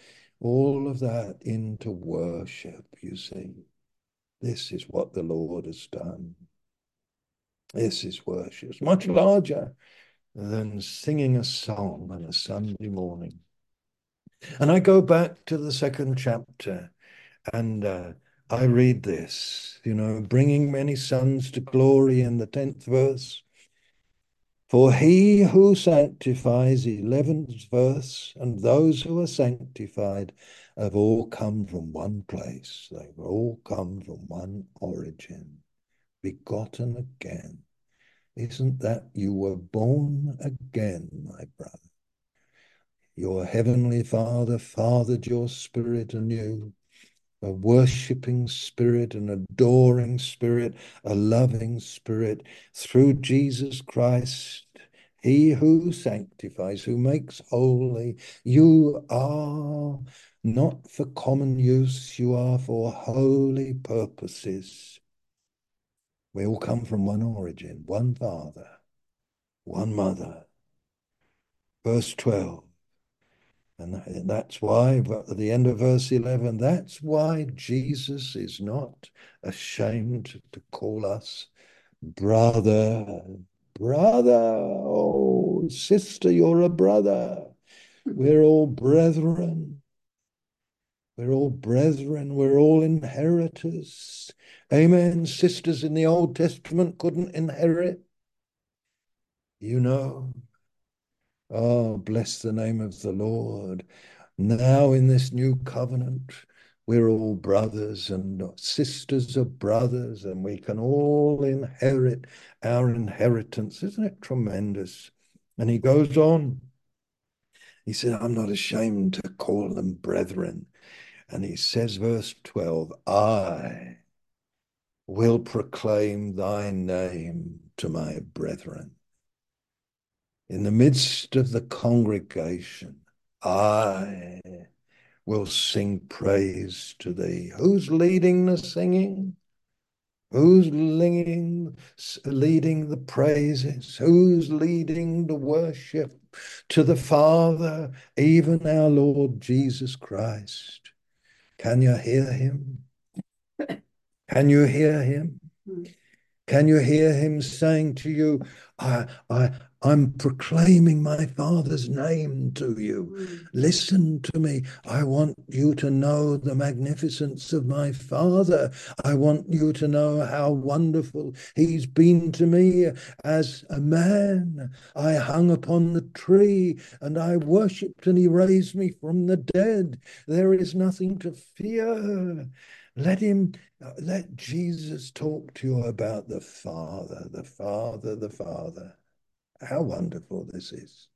all of that into worship, you see. This is what the Lord has done. This is worship. It's much larger than singing a song on a Sunday morning. And I go back to the second chapter and uh, I read this, you know, bringing many sons to glory in the tenth verse. For he who sanctifies, eleventh verse, and those who are sanctified have all come from one place. They've all come from one origin, begotten again. Isn't that you were born again, my brother? Your heavenly Father fathered your spirit anew, a worshipping spirit, an adoring spirit, a loving spirit, through Jesus Christ, he who sanctifies, who makes holy. You are not for common use, you are for holy purposes. We all come from one origin, one Father, one Mother. Verse twelve. And that's why, at the end of verse eleven, that's why Jesus is not ashamed to call us brother, brother, oh, sister, you're a brother. We're all brethren. We're all brethren. We're all inheritors. Amen. Sisters in the Old Testament couldn't inherit. You know. Oh, bless the name of the Lord. Now in this new covenant, we're all brothers and sisters of brothers, and we can all inherit our inheritance. Isn't it tremendous? And he goes on. He said, I'm not ashamed to call them brethren. And he says, verse twelve, I will proclaim thy name to my brethren. In the midst of the congregation, I will sing praise to thee. Who's leading the singing? Who's leading, leading the praises? Who's leading the worship to the Father, even our Lord Jesus Christ? Can you hear him? Can you hear him? Can you hear him saying to you, I, I, I'm proclaiming my Father's name to you. Mm. Listen to me. I want you to know the magnificence of my Father. I want you to know how wonderful he's been to me as a man. I hung upon the tree and I worshipped and he raised me from the dead. There is nothing to fear. Let him, let Jesus talk to you about the Father, the Father, the Father. How wonderful this is.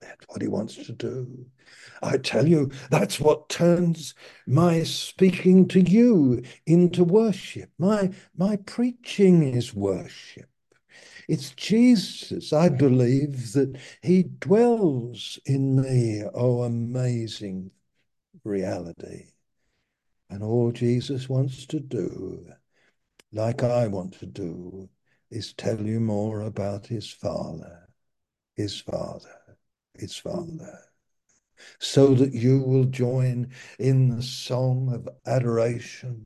That's what he wants to do. I tell you, that's what turns my speaking to you into worship. My, my preaching is worship. It's Jesus. I believe that he dwells in me. Oh, amazing reality. And all Jesus wants to do, like I want to do, is tell you more about his Father, his Father, his Father, so that you will join in the song of adoration,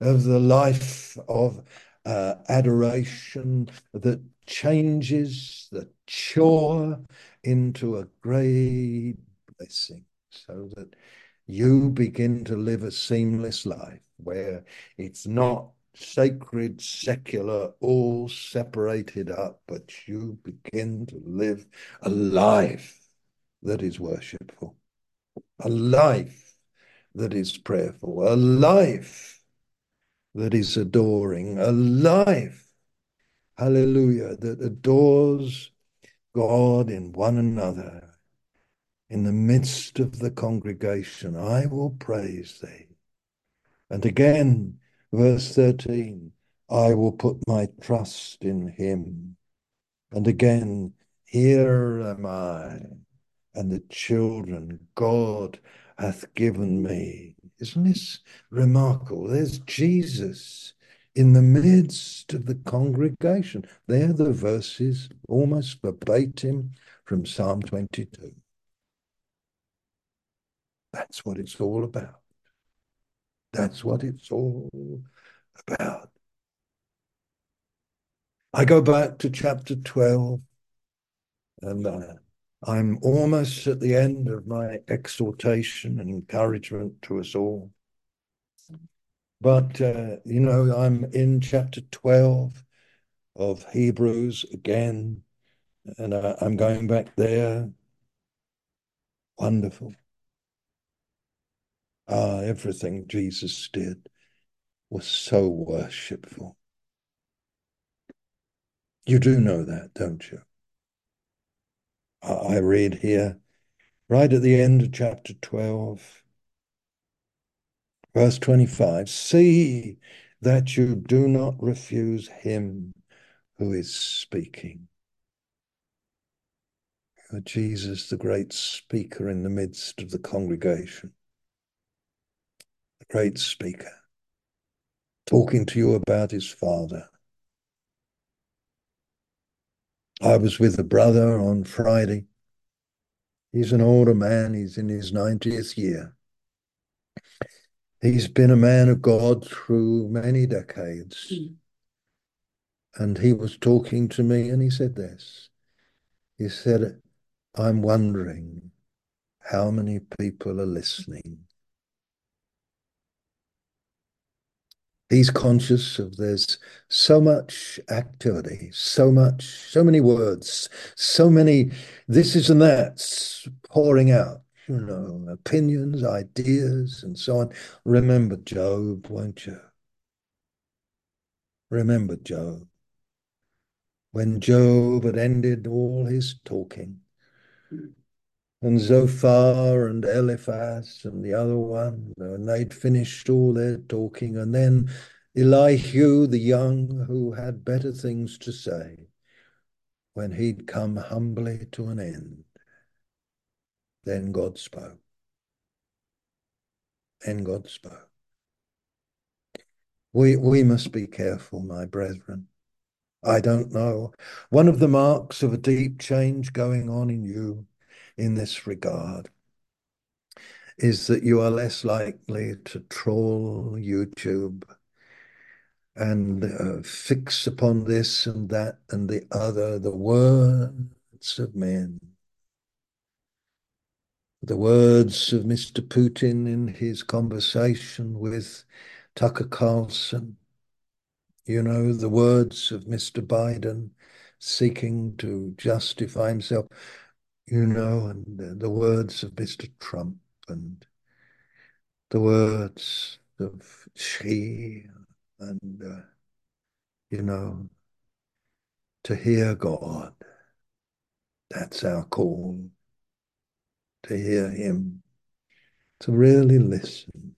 of the life of uh, adoration that changes the chore into a great blessing, so that you begin to live a seamless life where it's not sacred, secular, all separated up, but you begin to live a life that is worshipful, a life that is prayerful, a life that is adoring, a life, hallelujah, that adores God in one another. In the midst of the congregation, I will praise thee. And again, verse thirteen, I will put my trust in him. And again, here am I and the children God hath given me. Isn't this remarkable? There's Jesus in the midst of the congregation. They're the verses almost verbatim from Psalm twenty-two. That's what it's all about. That's what it's all about. I go back to chapter twelve, and uh, I'm almost at the end of my exhortation and encouragement to us all. But, uh, you know, I'm in chapter twelve of Hebrews again, and uh, I'm going back there. Wonderful. Ah, everything Jesus did was so worshipful. You do know that, don't you? I read here, right at the end of chapter twelve, verse twenty-five, see that you do not refuse him who is speaking. Jesus, the great speaker in the midst of the congregation. Great speaker, talking to you about his Father. I was with a brother on Friday. He's an older man. He's in his ninetieth year. He's been a man of God through many decades. Mm. And he was talking to me and he said this. He said, I'm wondering how many people are listening. He's conscious of there's so much activity, so much, so many words, so many this is and that's pouring out, you know, opinions, ideas, and so on. Remember Job, won't you? Remember Job. When Job had ended all his talking, and Zophar and Eliphaz and the other one, and they'd finished all their talking. And then Elihu, the young, who had better things to say, when he'd come humbly to an end, Then God spoke. Then God spoke. We, we must be careful, my brethren. I don't know. One of the marks of a deep change going on in you in this regard is that you are less likely to trawl YouTube and uh, fix upon this and that and the other, the words of men. The words of Mister Putin in his conversation with Tucker Carlson. You know, the words of Mister Biden seeking to justify himself, you know, and the words of Mister Trump and the words of Xi and, uh, you know, to hear God. That's our call, to hear him, to really listen.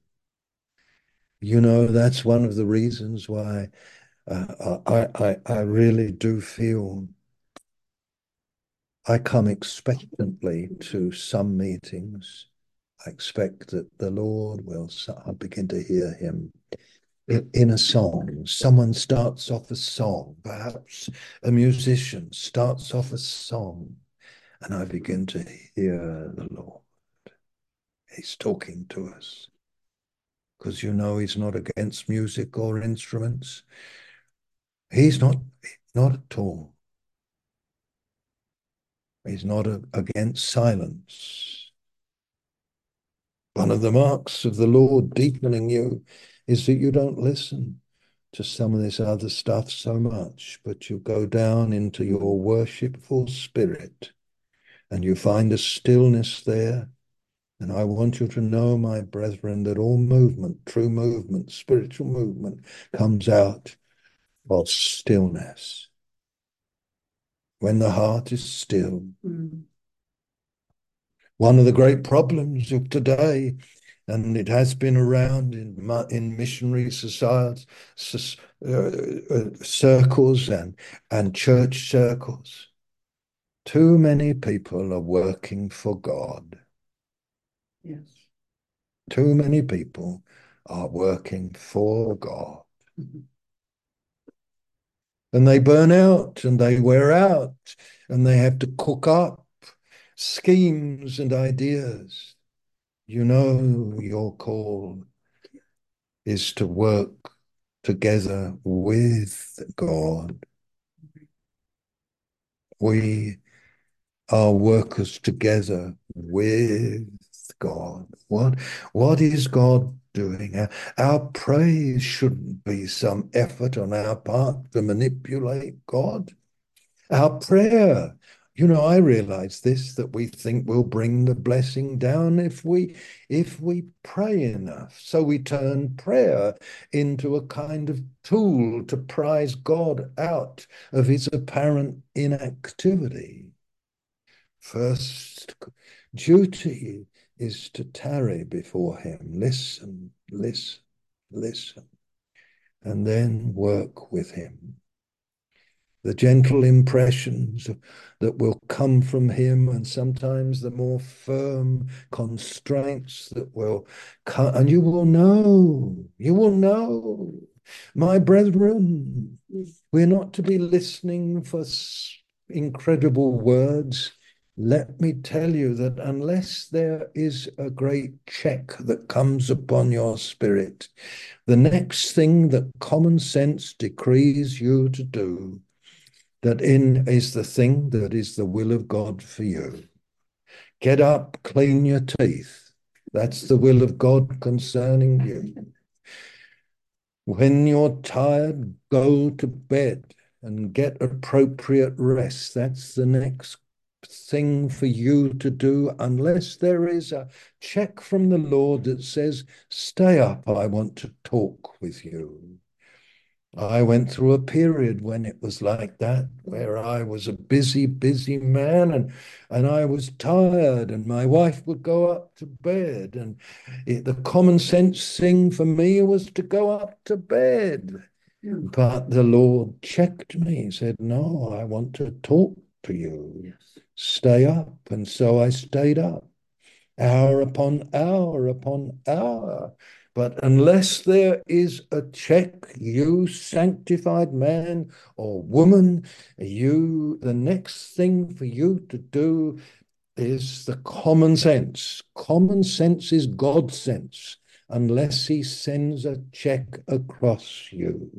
You know, that's one of the reasons why uh, I, I, I really do feel I come expectantly to some meetings. I expect that the Lord will I begin to hear him in, in a song. Someone starts off a song, perhaps a musician starts off a song, and I begin to hear the Lord. He's talking to us. Because you know he's not against music or instruments. He's not, not at all. He's not a, against silence. One of the marks of the Lord deepening you is that you don't listen to some of this other stuff so much, but you go down into your worshipful spirit and you find a stillness there. And I want you to know, my brethren, that all movement, true movement, spiritual movement, comes out of stillness. When the heart is still. Mm. One of the great problems of today, and it has been around in, in missionary societies, uh, circles and, and church circles, too many people are working for God. Yes. Too many people are working for God. Mm-hmm. And they burn out and they wear out and they have to cook up schemes and ideas. You know, your call is to work together with God. We are workers together with God. What, what is God doing? Our, our praise shouldn't be some effort on our part to manipulate God. Our prayer, you know, I realize this, that we think we'll bring the blessing down if we, if we pray enough. So we turn prayer into a kind of tool to prize God out of his apparent inactivity. First duty is to tarry before him, listen, listen, listen, and then work with him. The gentle impressions that will come from him, and sometimes the more firm constraints that will come, and you will know, you will know, my brethren, we're not to be listening for incredible words. Let me tell you that unless there is a great check that comes upon your spirit, the next thing that common sense decrees you to do, that in is the thing that is the will of God for you. Get up, clean your teeth. That's the will of God concerning you. When you're tired, go to bed and get appropriate rest. That's the next thing for you to do, unless there is a check from the Lord that says, stay up, I want to talk with you. I went through a period when it was like that, where I was a busy, busy man, and, and I was tired, and my wife would go up to bed, and it, the common sense thing for me was to go up to bed. Yeah. But the Lord checked me, he said, no, I want to talk to you. Yes. Stay up. And so I stayed up. hour upon hour upon hour. But unless there is a check, you sanctified man or woman, you, the next thing for you to do is the common sense. Common sense is God's sense, unless he sends a check across you.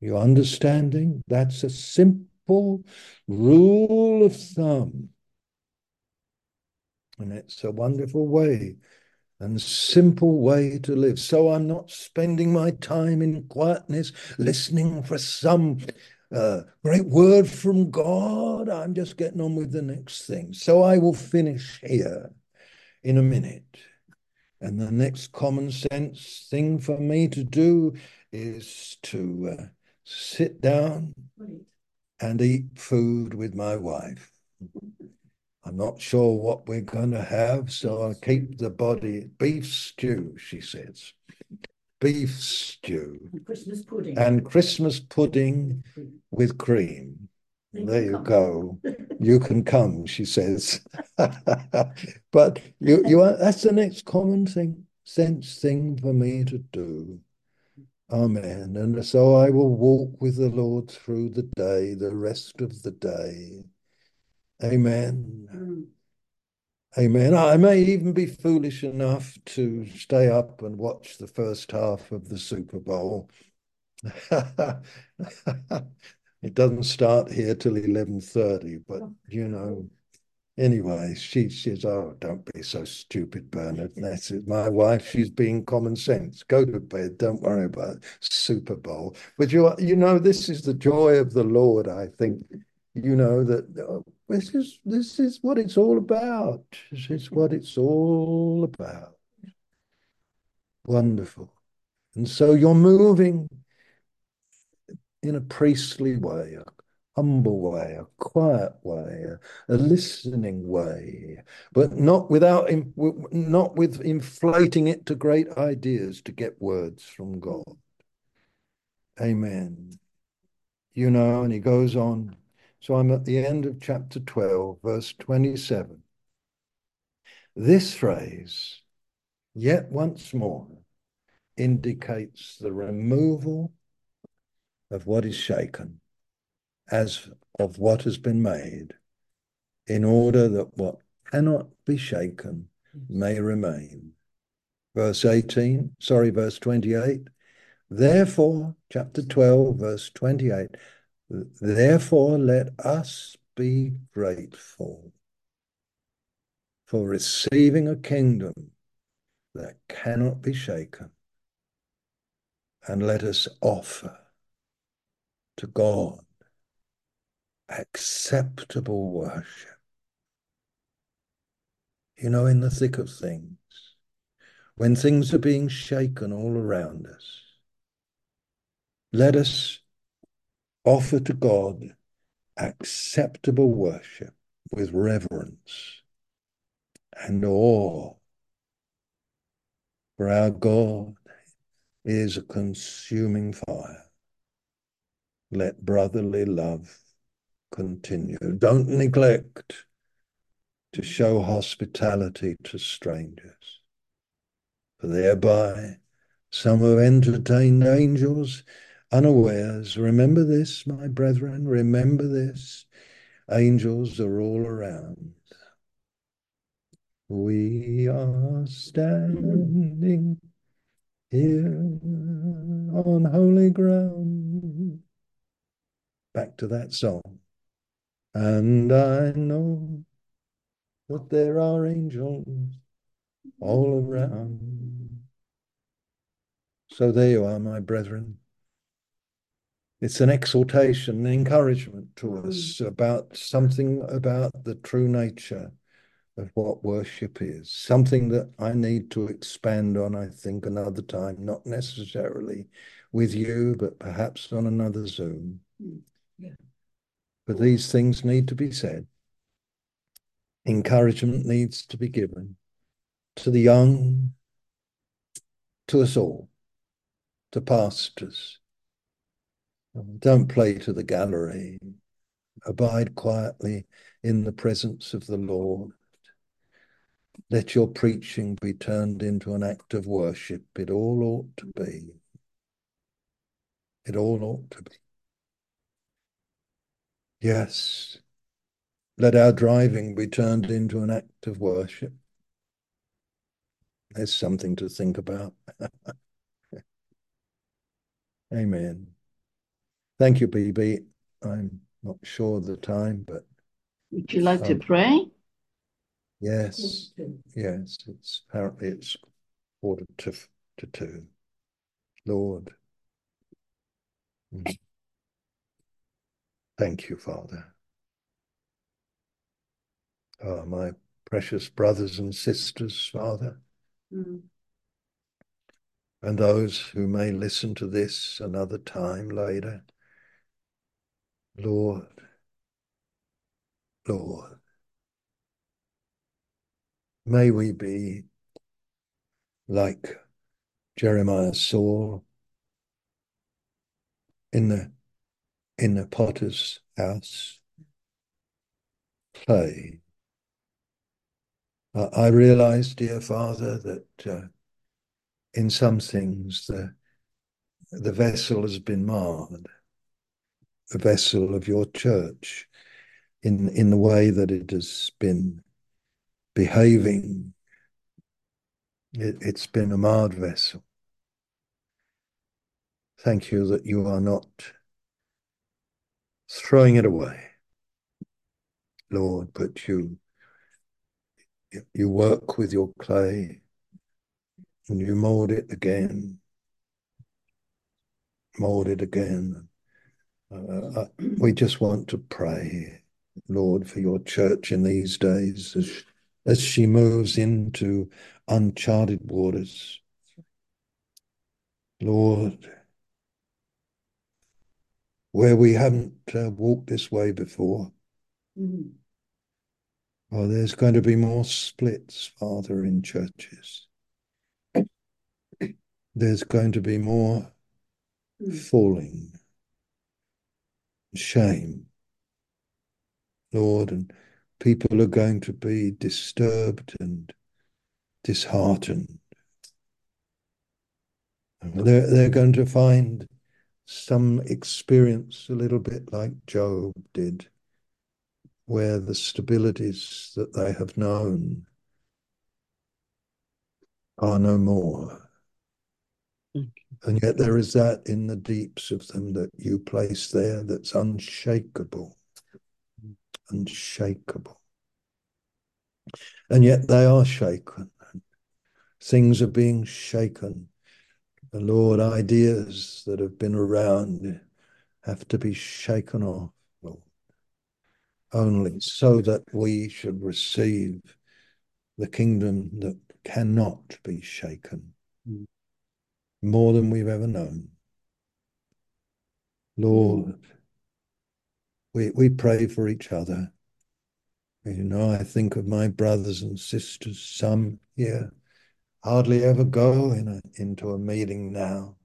You understanding? That's a simple rule of thumb. And it's a wonderful way and simple way to live. So I'm not spending my time in quietness, listening for some uh, great word from God. I'm just getting on with the next thing. So I will finish here in a minute. And the next common sense thing for me to do is to uh, sit down and eat food with my wife. I'm not sure what we're going to have, so I'll keep the body. Beef stew, she says. Beef stew. And Christmas pudding. And Christmas pudding with cream. You there you come. go. You can come, she says. But you, you are, that's the next common thing, sense thing for me to do. Amen. And so I will walk with the Lord through the day, the rest of the day. Amen. Mm. Amen. I may even be foolish enough to stay up and watch the first half of the Super Bowl. It doesn't start here till eleven thirty, but, you know, anyway, she says, oh, don't be so stupid, Bernard. That's it. My wife, she's being common sense. Go to bed. Don't worry about it. Super Bowl. But, you, you know, this is the joy of the Lord, I think. You know, that oh, this is this is what it's all about. This is what it's all about. Wonderful. And so you're moving in a priestly way, a humble way, a quiet way, a, a listening way, but not without not with inflating it to great ideas to get words from God. Amen. You know, and he goes on. So I'm at the end of chapter twelve, verse twenty-seven. This phrase, yet once more, indicates the removal of what is shaken, as of what has been made, in order that what cannot be shaken may remain. Verse eighteen, sorry, verse twenty-eight. Therefore, chapter twelve, verse twenty-eight. Therefore, let us be grateful for receiving a kingdom that cannot be shaken, and let us offer to God acceptable worship. You know, in the thick of things, when things are being shaken all around us, let us offer to God acceptable worship with reverence and awe. For our God is a consuming fire. Let brotherly love continue. Don't neglect to show hospitality to strangers, for thereby some have entertained angels unawares. Remember this, my brethren, remember this. Angels are all around. We are standing here on holy ground. Back to that song. And I know that there are angels all around. So there you are, my brethren. It's an exhortation, an encouragement to us about something about the true nature of what worship is. Something that I need to expand on, I think, another time, not necessarily with you, but perhaps on another Zoom. Yeah. But these things need to be said. Encouragement needs to be given to the young, to us all, to pastors. Don't play to the gallery. Abide quietly in the presence of the Lord. Let your preaching be turned into an act of worship. It all ought to be. It all ought to be. Yes. Let our driving be turned into an act of worship. There's something to think about. Amen. Thank you, B B. I'm not sure of the time, but... Would you like um, to pray? Yes. Yes. It's apparently it's quarter to, to two. Lord. Mm. Thank you, Father. Oh, my precious brothers and sisters, Father, mm. and those who may listen to this another time later, Lord, Lord, may we be like Jeremiah saw in the in the potter's house, clay. I realize, dear Father, that uh, in some things the, the vessel has been marred, the vessel of your church, in, in the way that it has been behaving. It, it's been a marred vessel. Thank you that you are not throwing it away, Lord, but you You work with your clay and you mould it again, mould it again. Uh, I, we just want to pray, Lord, for your church in these days as she, as she moves into uncharted waters. Lord, where we haven't uh, walked this way before, mm-hmm. Oh, there's going to be more splits, Father, in churches. There's going to be more falling, shame, Lord, and people are going to be disturbed and disheartened. They're, they're going to find some experience a little bit like Job did, where the stabilities that they have known are no more. And yet there is that in the deeps of them that you place there that's unshakable, unshakable. And yet they are shaken. Things are being shaken. The Lord, ideas that have been around have to be shaken off, only so that we should receive the kingdom that cannot be shaken, mm. more than we've ever known. Lord, we, we pray for each other. You know, I think of my brothers and sisters, some here hardly ever go in a, into a meeting now.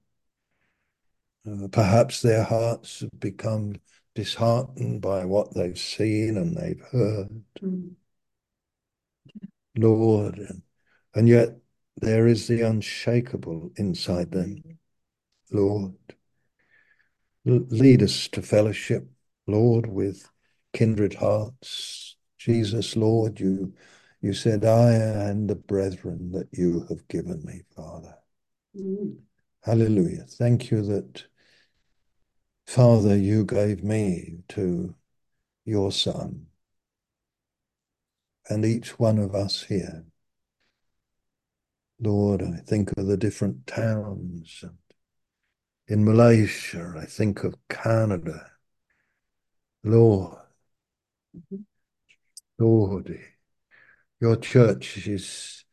Uh, perhaps their hearts have become disheartened by what they've seen and they've heard, mm. Lord, and, and yet there is the unshakable inside them, Lord. L- lead us to fellowship, Lord, with kindred hearts. Jesus, Lord, you, you said, I and the brethren that you have given me, Father. Mm. Hallelujah. Thank you that, Father, you gave me to your Son and each one of us here. Lord, I think of the different towns. In Malaysia, I think of Canada. Lord, mm-hmm. Lord, your church is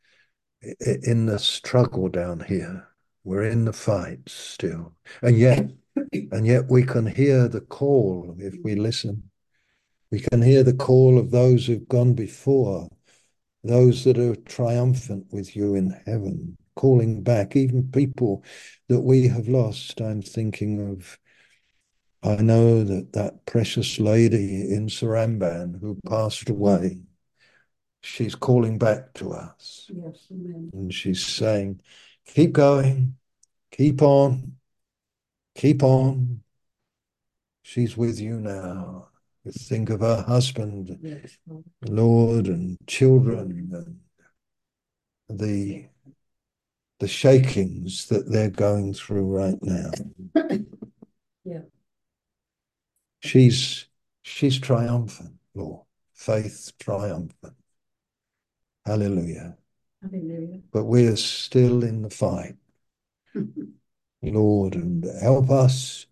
in the struggle down here. We're in the fight still. And yet, And yet we can hear the call if we listen. We can hear the call of those who've gone before, those that are triumphant with you in heaven, calling back, even people that we have lost. I'm thinking of, I know that that precious lady in Saramban who passed away. she's calling back to us. Yes, amen. And she's saying, keep going, keep on, keep on. She's with you now. You think of her husband, yes, Lord, and children, and the the shakings that they're going through right now. Yeah. She's she's triumphant, Lord. Faith triumphant. Hallelujah. Hallelujah. But we're still in the fight. Lord, and help us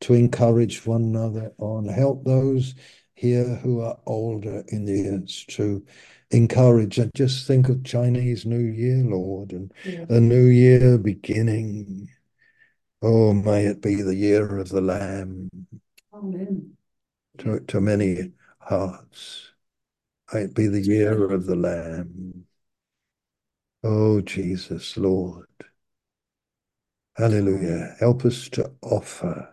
to encourage one another on. Help those here who are older in the years to encourage. And just think of Chinese New Year, Lord, and yeah. a new year beginning. Oh, may it be the year of the Lamb. Amen. To, to many hearts. May it be the year of the Lamb. Oh, Jesus, Lord. Hallelujah. Help us to offer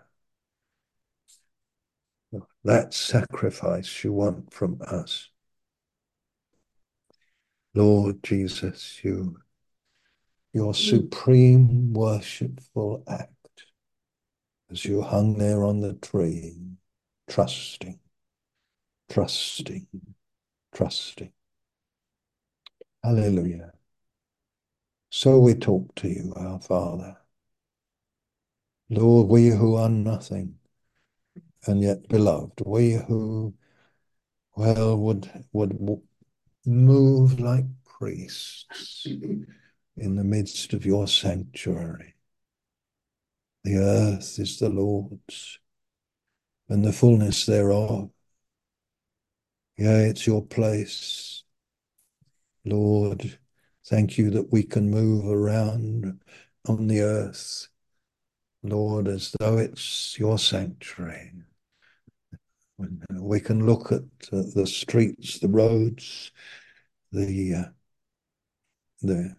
that sacrifice you want from us. Lord Jesus, you, your supreme worshipful act as you hung there on the tree, trusting, trusting, trusting. Hallelujah. So we talk to you, our Father. Lord, we who are nothing, and yet beloved, we who, well, would would move like priests in the midst of your sanctuary. The earth is the Lord's, and the fullness thereof. Yeah, it's your place. Lord, thank you that we can move around on the earth, Lord, as though it's your sanctuary. We can look at uh, the streets, the roads, the, uh, the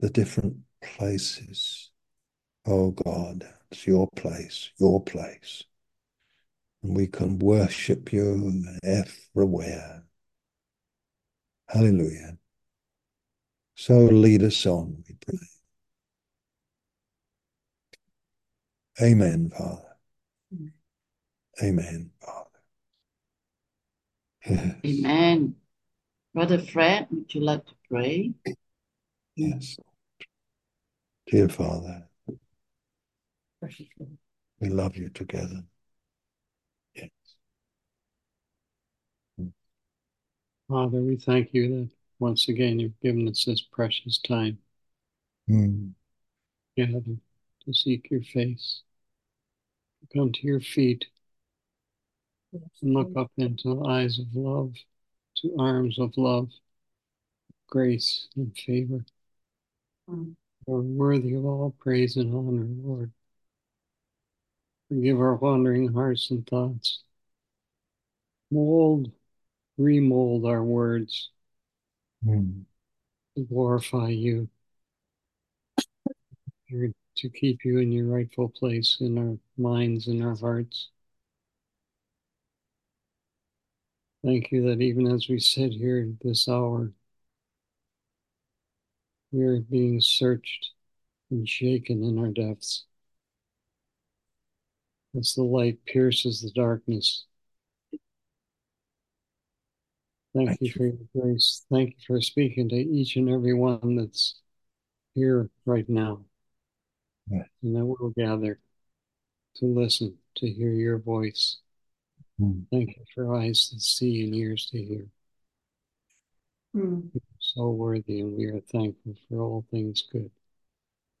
the different places. Oh God, it's your place, your place. And we can worship you everywhere. Hallelujah. So lead us on, we pray. Amen, Father. Amen, Father. Yes. Amen. Brother Fred, would you like to pray? Yes. Dear Father, we love you together. Yes. Father, we thank you that once again you've given us this precious time. Mm. Gather to seek your face, to come to your feet, and look up into eyes of love, to arms of love, grace and favor. You are worthy of all praise and honor, Lord. Forgive our wandering hearts and thoughts. Mold, remold our words mm. to glorify you, to keep you in your rightful place in our minds and our hearts. Thank you that even as we sit here at this hour, we are being searched and shaken in our depths. As the light pierces the darkness. Thank, Thank you for your grace. Thank you for speaking to each and every one that's here right now. Yeah. And that we'll gather to listen, to hear your voice. Thank you for eyes to see and ears to hear. Mm. You're so worthy, and we are thankful for all things good.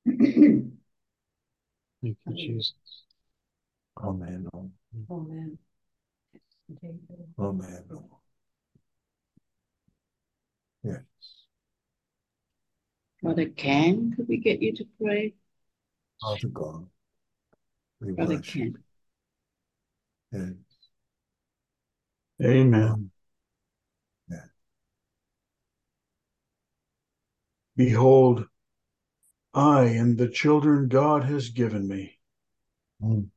Thank you, Jesus. Amen. Amen. Amen. Yes. Brother Ken, could we get you to pray? Father God, we Brother worship. Ken. Yes. Amen. Yeah. Behold, I and the children God has given me. Mm.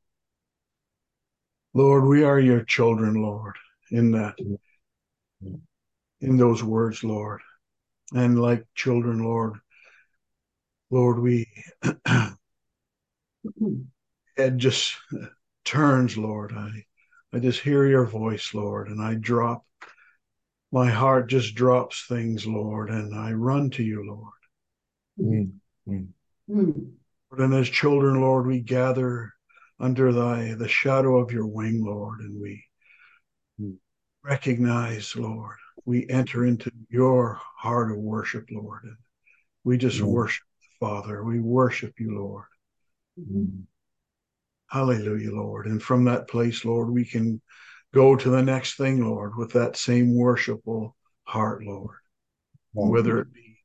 Lord, we are your children, Lord, in that mm. in those words, Lord. And like children, Lord, Lord, we it just turns, Lord. I, I just hear your voice, Lord, and I drop. My heart just drops things, Lord, and I run to you, Lord. Mm-hmm. Mm-hmm. And as children, Lord, we gather under thy the shadow of your wing, Lord, and we mm-hmm. recognize, Lord, we enter into your heart of worship, Lord, and we just mm-hmm. worship the Father. We worship you, Lord. Mm-hmm. Hallelujah, Lord. And from that place, Lord, we can go to the next thing, Lord, with that same worshipful heart, Lord. Mm-hmm. Whether it be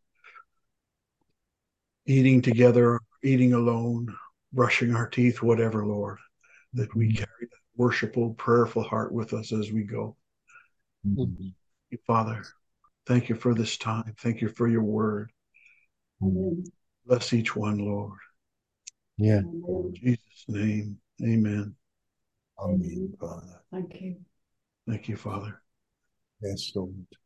eating together, eating alone, brushing our teeth, whatever, Lord, that we carry that worshipful, prayerful heart with us as we go. Mm-hmm. Father, thank you for this time. Thank you for your word. Mm-hmm. Bless each one, Lord. Yeah. In Jesus' name, amen. Amen, Father. Thank you. Thank you, Father. Yes, Lord.